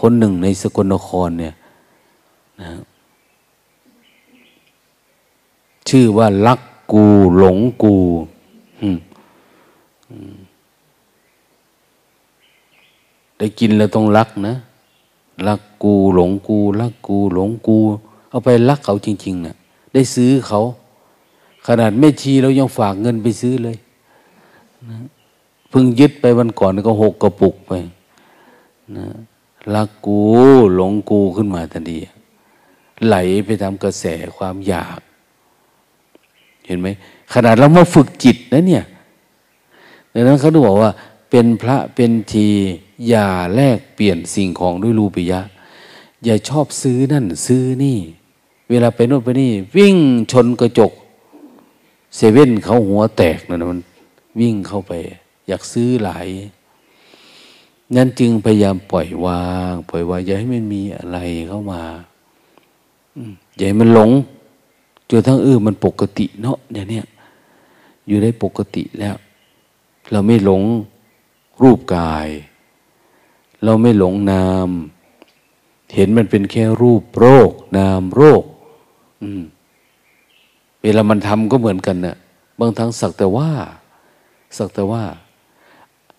คนหนึ่งในสกลนครเนี่ยนะชื่อว่ารักกูหลงกูได้กินแล้วต้องรักนะรักกูหลงกูรักกูหลงกูเอาไปรักเขาจริงๆนะได้ซื้อเขาขนาดแม่ชีเรายังฝากเงินไปซื้อเลยนะเพิ่งยึดไปวันก่อนก็6 กระปุกไปนะรักกูหลงกูขึ้นมาทันทีไหลไปตามกระแสความอยากเห็นไหมขนาดเรามาฝึกจิตนะเนี่ยดังนั้นเขาบอกว่าเป็นพระเป็นทีอย่าแลกเปลี่ยนสิ่งของด้วยรูปิยะอย่าชอบซื้อนั่นซื้อนี่เวลาไปโน่นไปนี่วิ่งชนกระจกเซเว่นเขาหัวแตกนะมันวิ่งเข้าไปอยากซื้อหลายนั้นจึงพยายามปล่อยวางอย่าให้มันมีอะไรเข้ามาอย่าให้มันหลงจนทั้งมันปกติเนาะอย่างเนี้ยอยู่ได้ปกติแล้วเราไม่หลงรูปกายเราไม่หลงนามเห็นมันเป็นแค่รูปโรคนามโรคเวลามันทำก็เหมือนกันนะบางทั้งสักแต่ว่า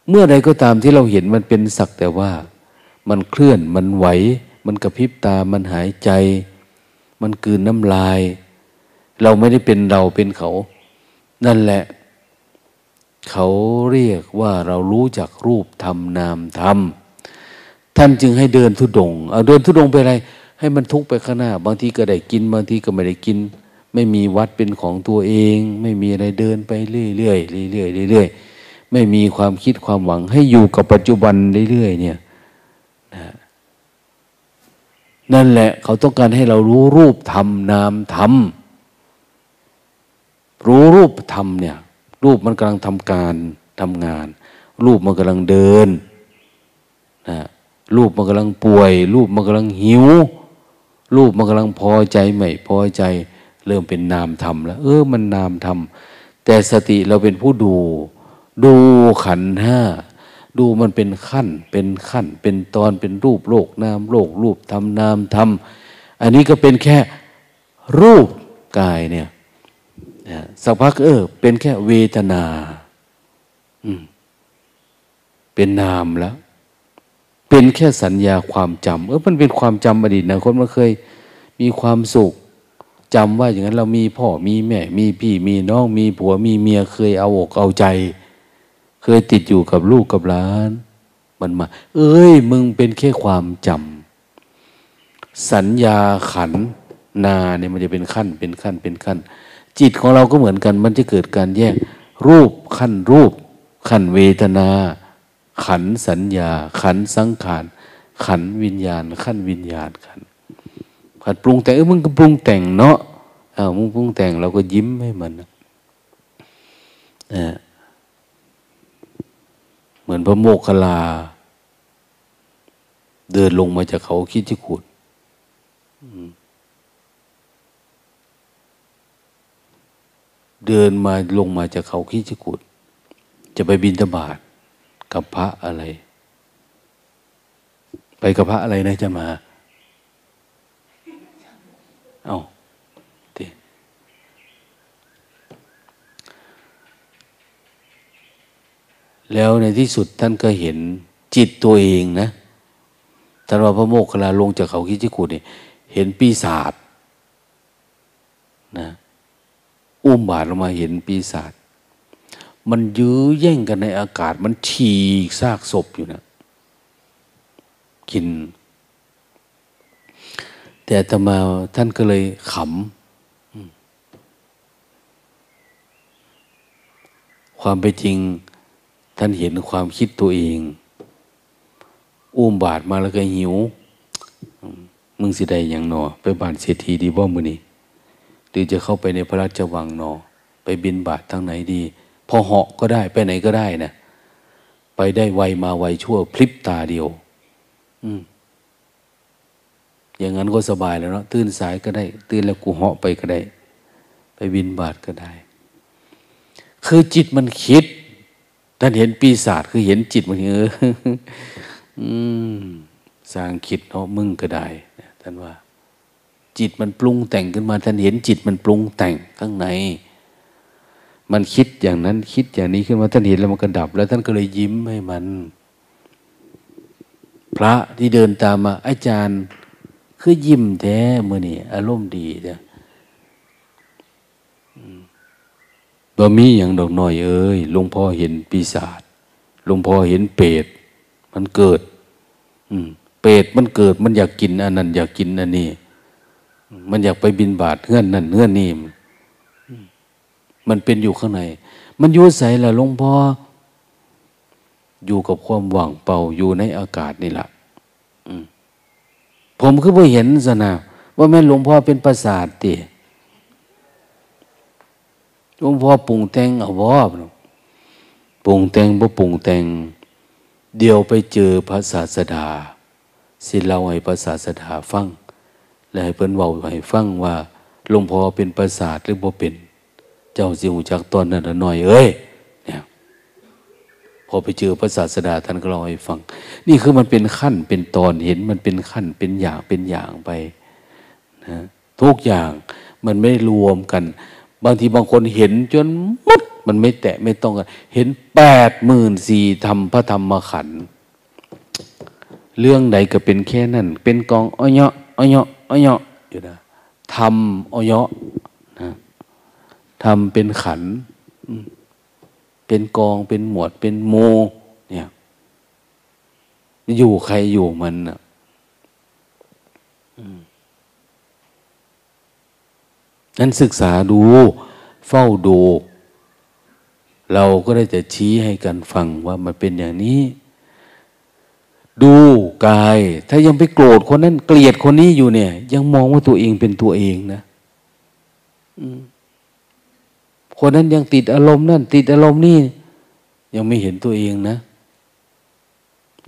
เมื่อใดก็ตามที่เราเห็นมันเป็นสักแต่ว่ามันเคลื่อนมันไหวมันกระพริบตามันหายใจมันกลืนน้ำลายเราไม่ได้เป็นเราเป็นเขานั่นแหละเขาเรียกว่าเรารู้จักรูปธรรมนามธรรมท่านจึงให้เดินธุดงค์เอาเดินธุดงค์ไปอะไรให้มันทุกข์ไปข้างหน้าบางทีก็ได้กินบางทีก็ไม่ได้กินไม่มีวัดเป็นของตัวเองไม่มีอะไรเดินไปเรื่อยเรื่อยเรื่อยเรื่อยไม่มีความคิดความหวังให้อยู่กับปัจจุบันเรื่อยๆเนี่ยนะนั่นแหละเขาต้องการให้เรารู้รูปธรรมนามธรรมรู้รูปธรรมเนี่ยรูปมันกำลังทำการทำงานรูปมันกำลังเดินนะรูปมันกำลังป่วยรูปมันกำลังหิวรูปมันกำลังพอใจไม่พอใจเริ่มเป็นนามธรรมแล้วมันนามธรรมแต่สติเราเป็นผู้ดูขันธ์5ดูมันเป็นขั้นเป็นตอนเป็นรูปโลกนามโลกรูปธรรมนามธรรมอันนี้ก็เป็นแค่รูปกายเนี่ยสักพักเป็นแค่เวทนาเป็นนามแล้วเป็นแค่สัญญาความจำมันเป็นความจำอดีตนะคนมันเคยมีความสุขจำว่าอย่างนั้นเรามีพ่อมีแม่มีพี่มีน้องมีผัวมีเมียเคยเอาอกเอาใจเคยติดอยู่กับลูกกับหลานมันมามึงเป็นแค่ความจำสัญญาขันธ์นาเนี่ยมันจะเป็นขั้นจิตของเราก็เหมือนกันมันจะเกิดการแยกรูปขั้นเวทนาขันธ์สัญญาขันธ์สังขารขันธ์วิญญาณขั้นวิญญาณขันธ์ขัดปรุงแต่งมึงก็ปรุงแต่งเนาะมึงปรุงแต่งเราก็ยิ้มให้มันเหมือนพระโมคคัลลาเดินลงมาจากเขาคิดจะขุดเดินมาลงมาจากเขาคิดจะขุดจะไปบิณฑบาตกับพระอะไรไปกับพระอะไรนะจะมาแล้วในที่สุดท่านก็เห็นจิตตัวเองนะท่านว่าพระโมคคัลลาลงจากเขาคิดจิกุฏเนี่ยเห็นปีศาจนะอุ้มบาตรลงมาเห็นปีศาจมันยื้อแย่งกันในอากาศมันฉีกซากศพอยู่นะกินแต่อาตมาท่านก็เลยขำความเป็นจริงท่านเห็นความคิดตัวเองอุ้มบาตรมาแล้วก็หิวมึงสิได้อย่างหนอไปบ้านเศรษฐีดีบ่มื้อนี้หรือจะเข้าไปในพระราชวังหนอไปบิณฑบาตทางไหนดีพอเหาะก็ได้ไปไหนก็ได้นะไปได้ไวมาไวชั่วพริบตาเดียวอย่างนั้นก็สบายแล้วเนาะตื่นสายก็ได้ตื่นแล้วกูเหาะไปก็ได้ไปบิณฑบาตก็ได้คือจิตมันคิดท่านเห็นปีศาจคือเห็นจิตมัน สร้างคิดเอามึงก็ได้ท่านว่าจิตมันปรุงแต่งขึ้นมาท่านเห็นจิตมันปรุงแต่งข้างในมันคิดอย่างนั้นคิดอย่างนี้ขึ้นมาท่านเห็นแล้วมันก็ดับแล้วท่านก็เลยยิ้มให้มันพระที่เดินตามมาอาจารย์คือยิ้มแท้มื้อนี้อารมณ์ดีจ้ะบ่มีหยังดอกน้อยเอ้ยหลวงพ่อเห็นปีศาจหลวงพ่อเห็นเปรตมันเกิดเปรตมันเกิดมันอยากกินอันนั้นอยากกินอันนี้มันอยากไปบิณฑบาตเฮือนนั่นเฮือนนี่มันเป็นอยู่ข้างในมันอยู่ไสล่ะหลวงพ่ออยู่กับความว่างเปล่าอยู่ในอากาศนี่ล่ะผมคือบ่เห็นซะนะว่าแม่หลวงพ่อเป็นประสาทติหลวงพ่อปรุงแต่งเอาบ่ปรุงแต่งบ่ปรุงแต่งเดี๋ยวไปเจอพระศาสดาสิเล่าให้พระศาสดาฟังและให้เพิ่นเว้าให้ฟังว่าหลวงพ่อเป็นประสาทหรือบ่เป็นเจ้าสิฮู้จักตอนนั้นหน่อยเอ้ยเนี่ยพอไปเจอพระศาสดาท่านก็เล่าให้ฟังนี่คือมันเป็นขั้นเป็นตอนเห็นมันเป็นขั้นเป็นอย่างเป็นอย่างไปนะทุกอย่างมันไม่รวมกันบางทีบางคนเห็นจนมัดมันไม่แตะไม่ต้องกันเห็น 84,000 ธรรมพระธรรมขันธ์เรื่องใดก็เป็นแค่นั้นเป็นกองอ้อยๆอ้อยๆอ้อยๆอยู่นะธรรมอ้อยๆนะธรรมเป็นขันธ์เป็นกองเป็นหมวดเป็นโมเนี่ยอยู่ใครอยู่มันน่ะนั้นศึกษาดูเฝ้าดูเราก็ได้จะชี้ให้กันฟังว่ามันเป็นอย่างนี้ดูกายถ้ายังไปโกรธคนนั้นเกลียดคนนี้อยู่เนี่ยยังมองว่าตัวเองเป็นตัวเองนะคนนั้นยังติดอารมณ์นั่นติดอารมณ์นี่ยังไม่เห็นตัวเองนะ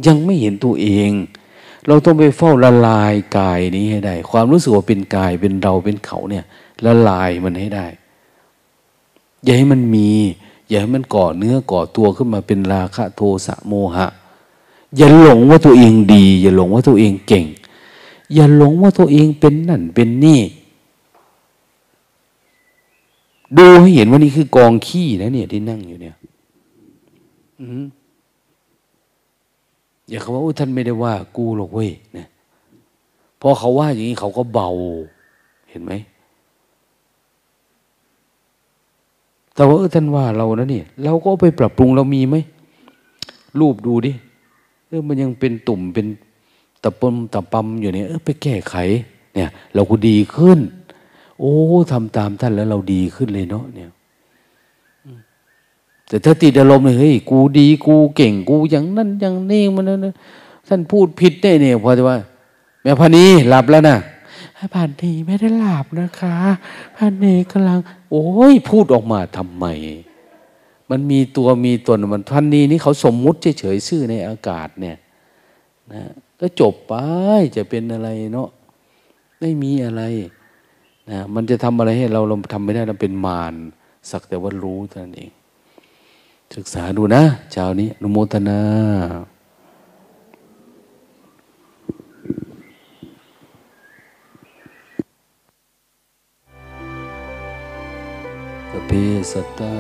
ยังไม่เห็นตัวเองเราต้องไปเฝ้าละลายกายนี้ให้ได้ความรู้สึกว่าเป็นกายเป็นเราเป็นเขาเนี่ยละลายมันให้ได้อย่าให้มันมีอย่าให้มันก่อเนื้อก่อตัวขึ้นมาเป็นราคะโทสะโมหะอย่าหลงว่าตัวเองดีอย่าหลงว่าตัวเองเก่งอย่าหลงว่าตัวเองเป็นนั่นเป็นนี่ดูให้เห็นว่านี่คือกองขี้นะเนี่ยที่นั่งอยู่เนี่ยอย่าเขาว่าท่านไม่ได้ว่ากูหรอกเว้ยนะพอเขาว่าอย่างนี้เขาก็เบาเห็นไหมแต่ว่าท่านว่าเรานะเนี่ยเราก็ไปปรับปรุงเรามีไหมรูปดูดิมันยังเป็นตุ่มเป็นตะปมตะปำอยู่เนี่ยไปแก้ไขเนี่ยเราก็ดีขึ้นโอ้ทำตามท่านแล้วเราดีขึ้นเลยเนาะเนี่ยแต่ถ้าติดอารมณ์เลยเฮ้ยกูดีกูเก่งกูอย่างนั้นอย่างนี้มันนะท่านพูดผิดได้เนี่ยพอจะว่าแม่พานีหลับแล้วนะพานีไม่ได้หลับนะคะพานีกำลังโอ้ยพูดออกมาทำไมมันมีตัวมีตนมันพานีนี่เขาสมมุติเฉยๆซื่อในอากาศเนี่ยนะก็จบไปจะเป็นอะไรเนาะไม่มีอะไรนะมันจะทำอะไรให้เราทำไม่ได้เราเป็นมารสักแต่ว่ารู้เท่านั้นเองศึกษาดูนะเช้านี้อนุโมทนาสัพเพสัตตา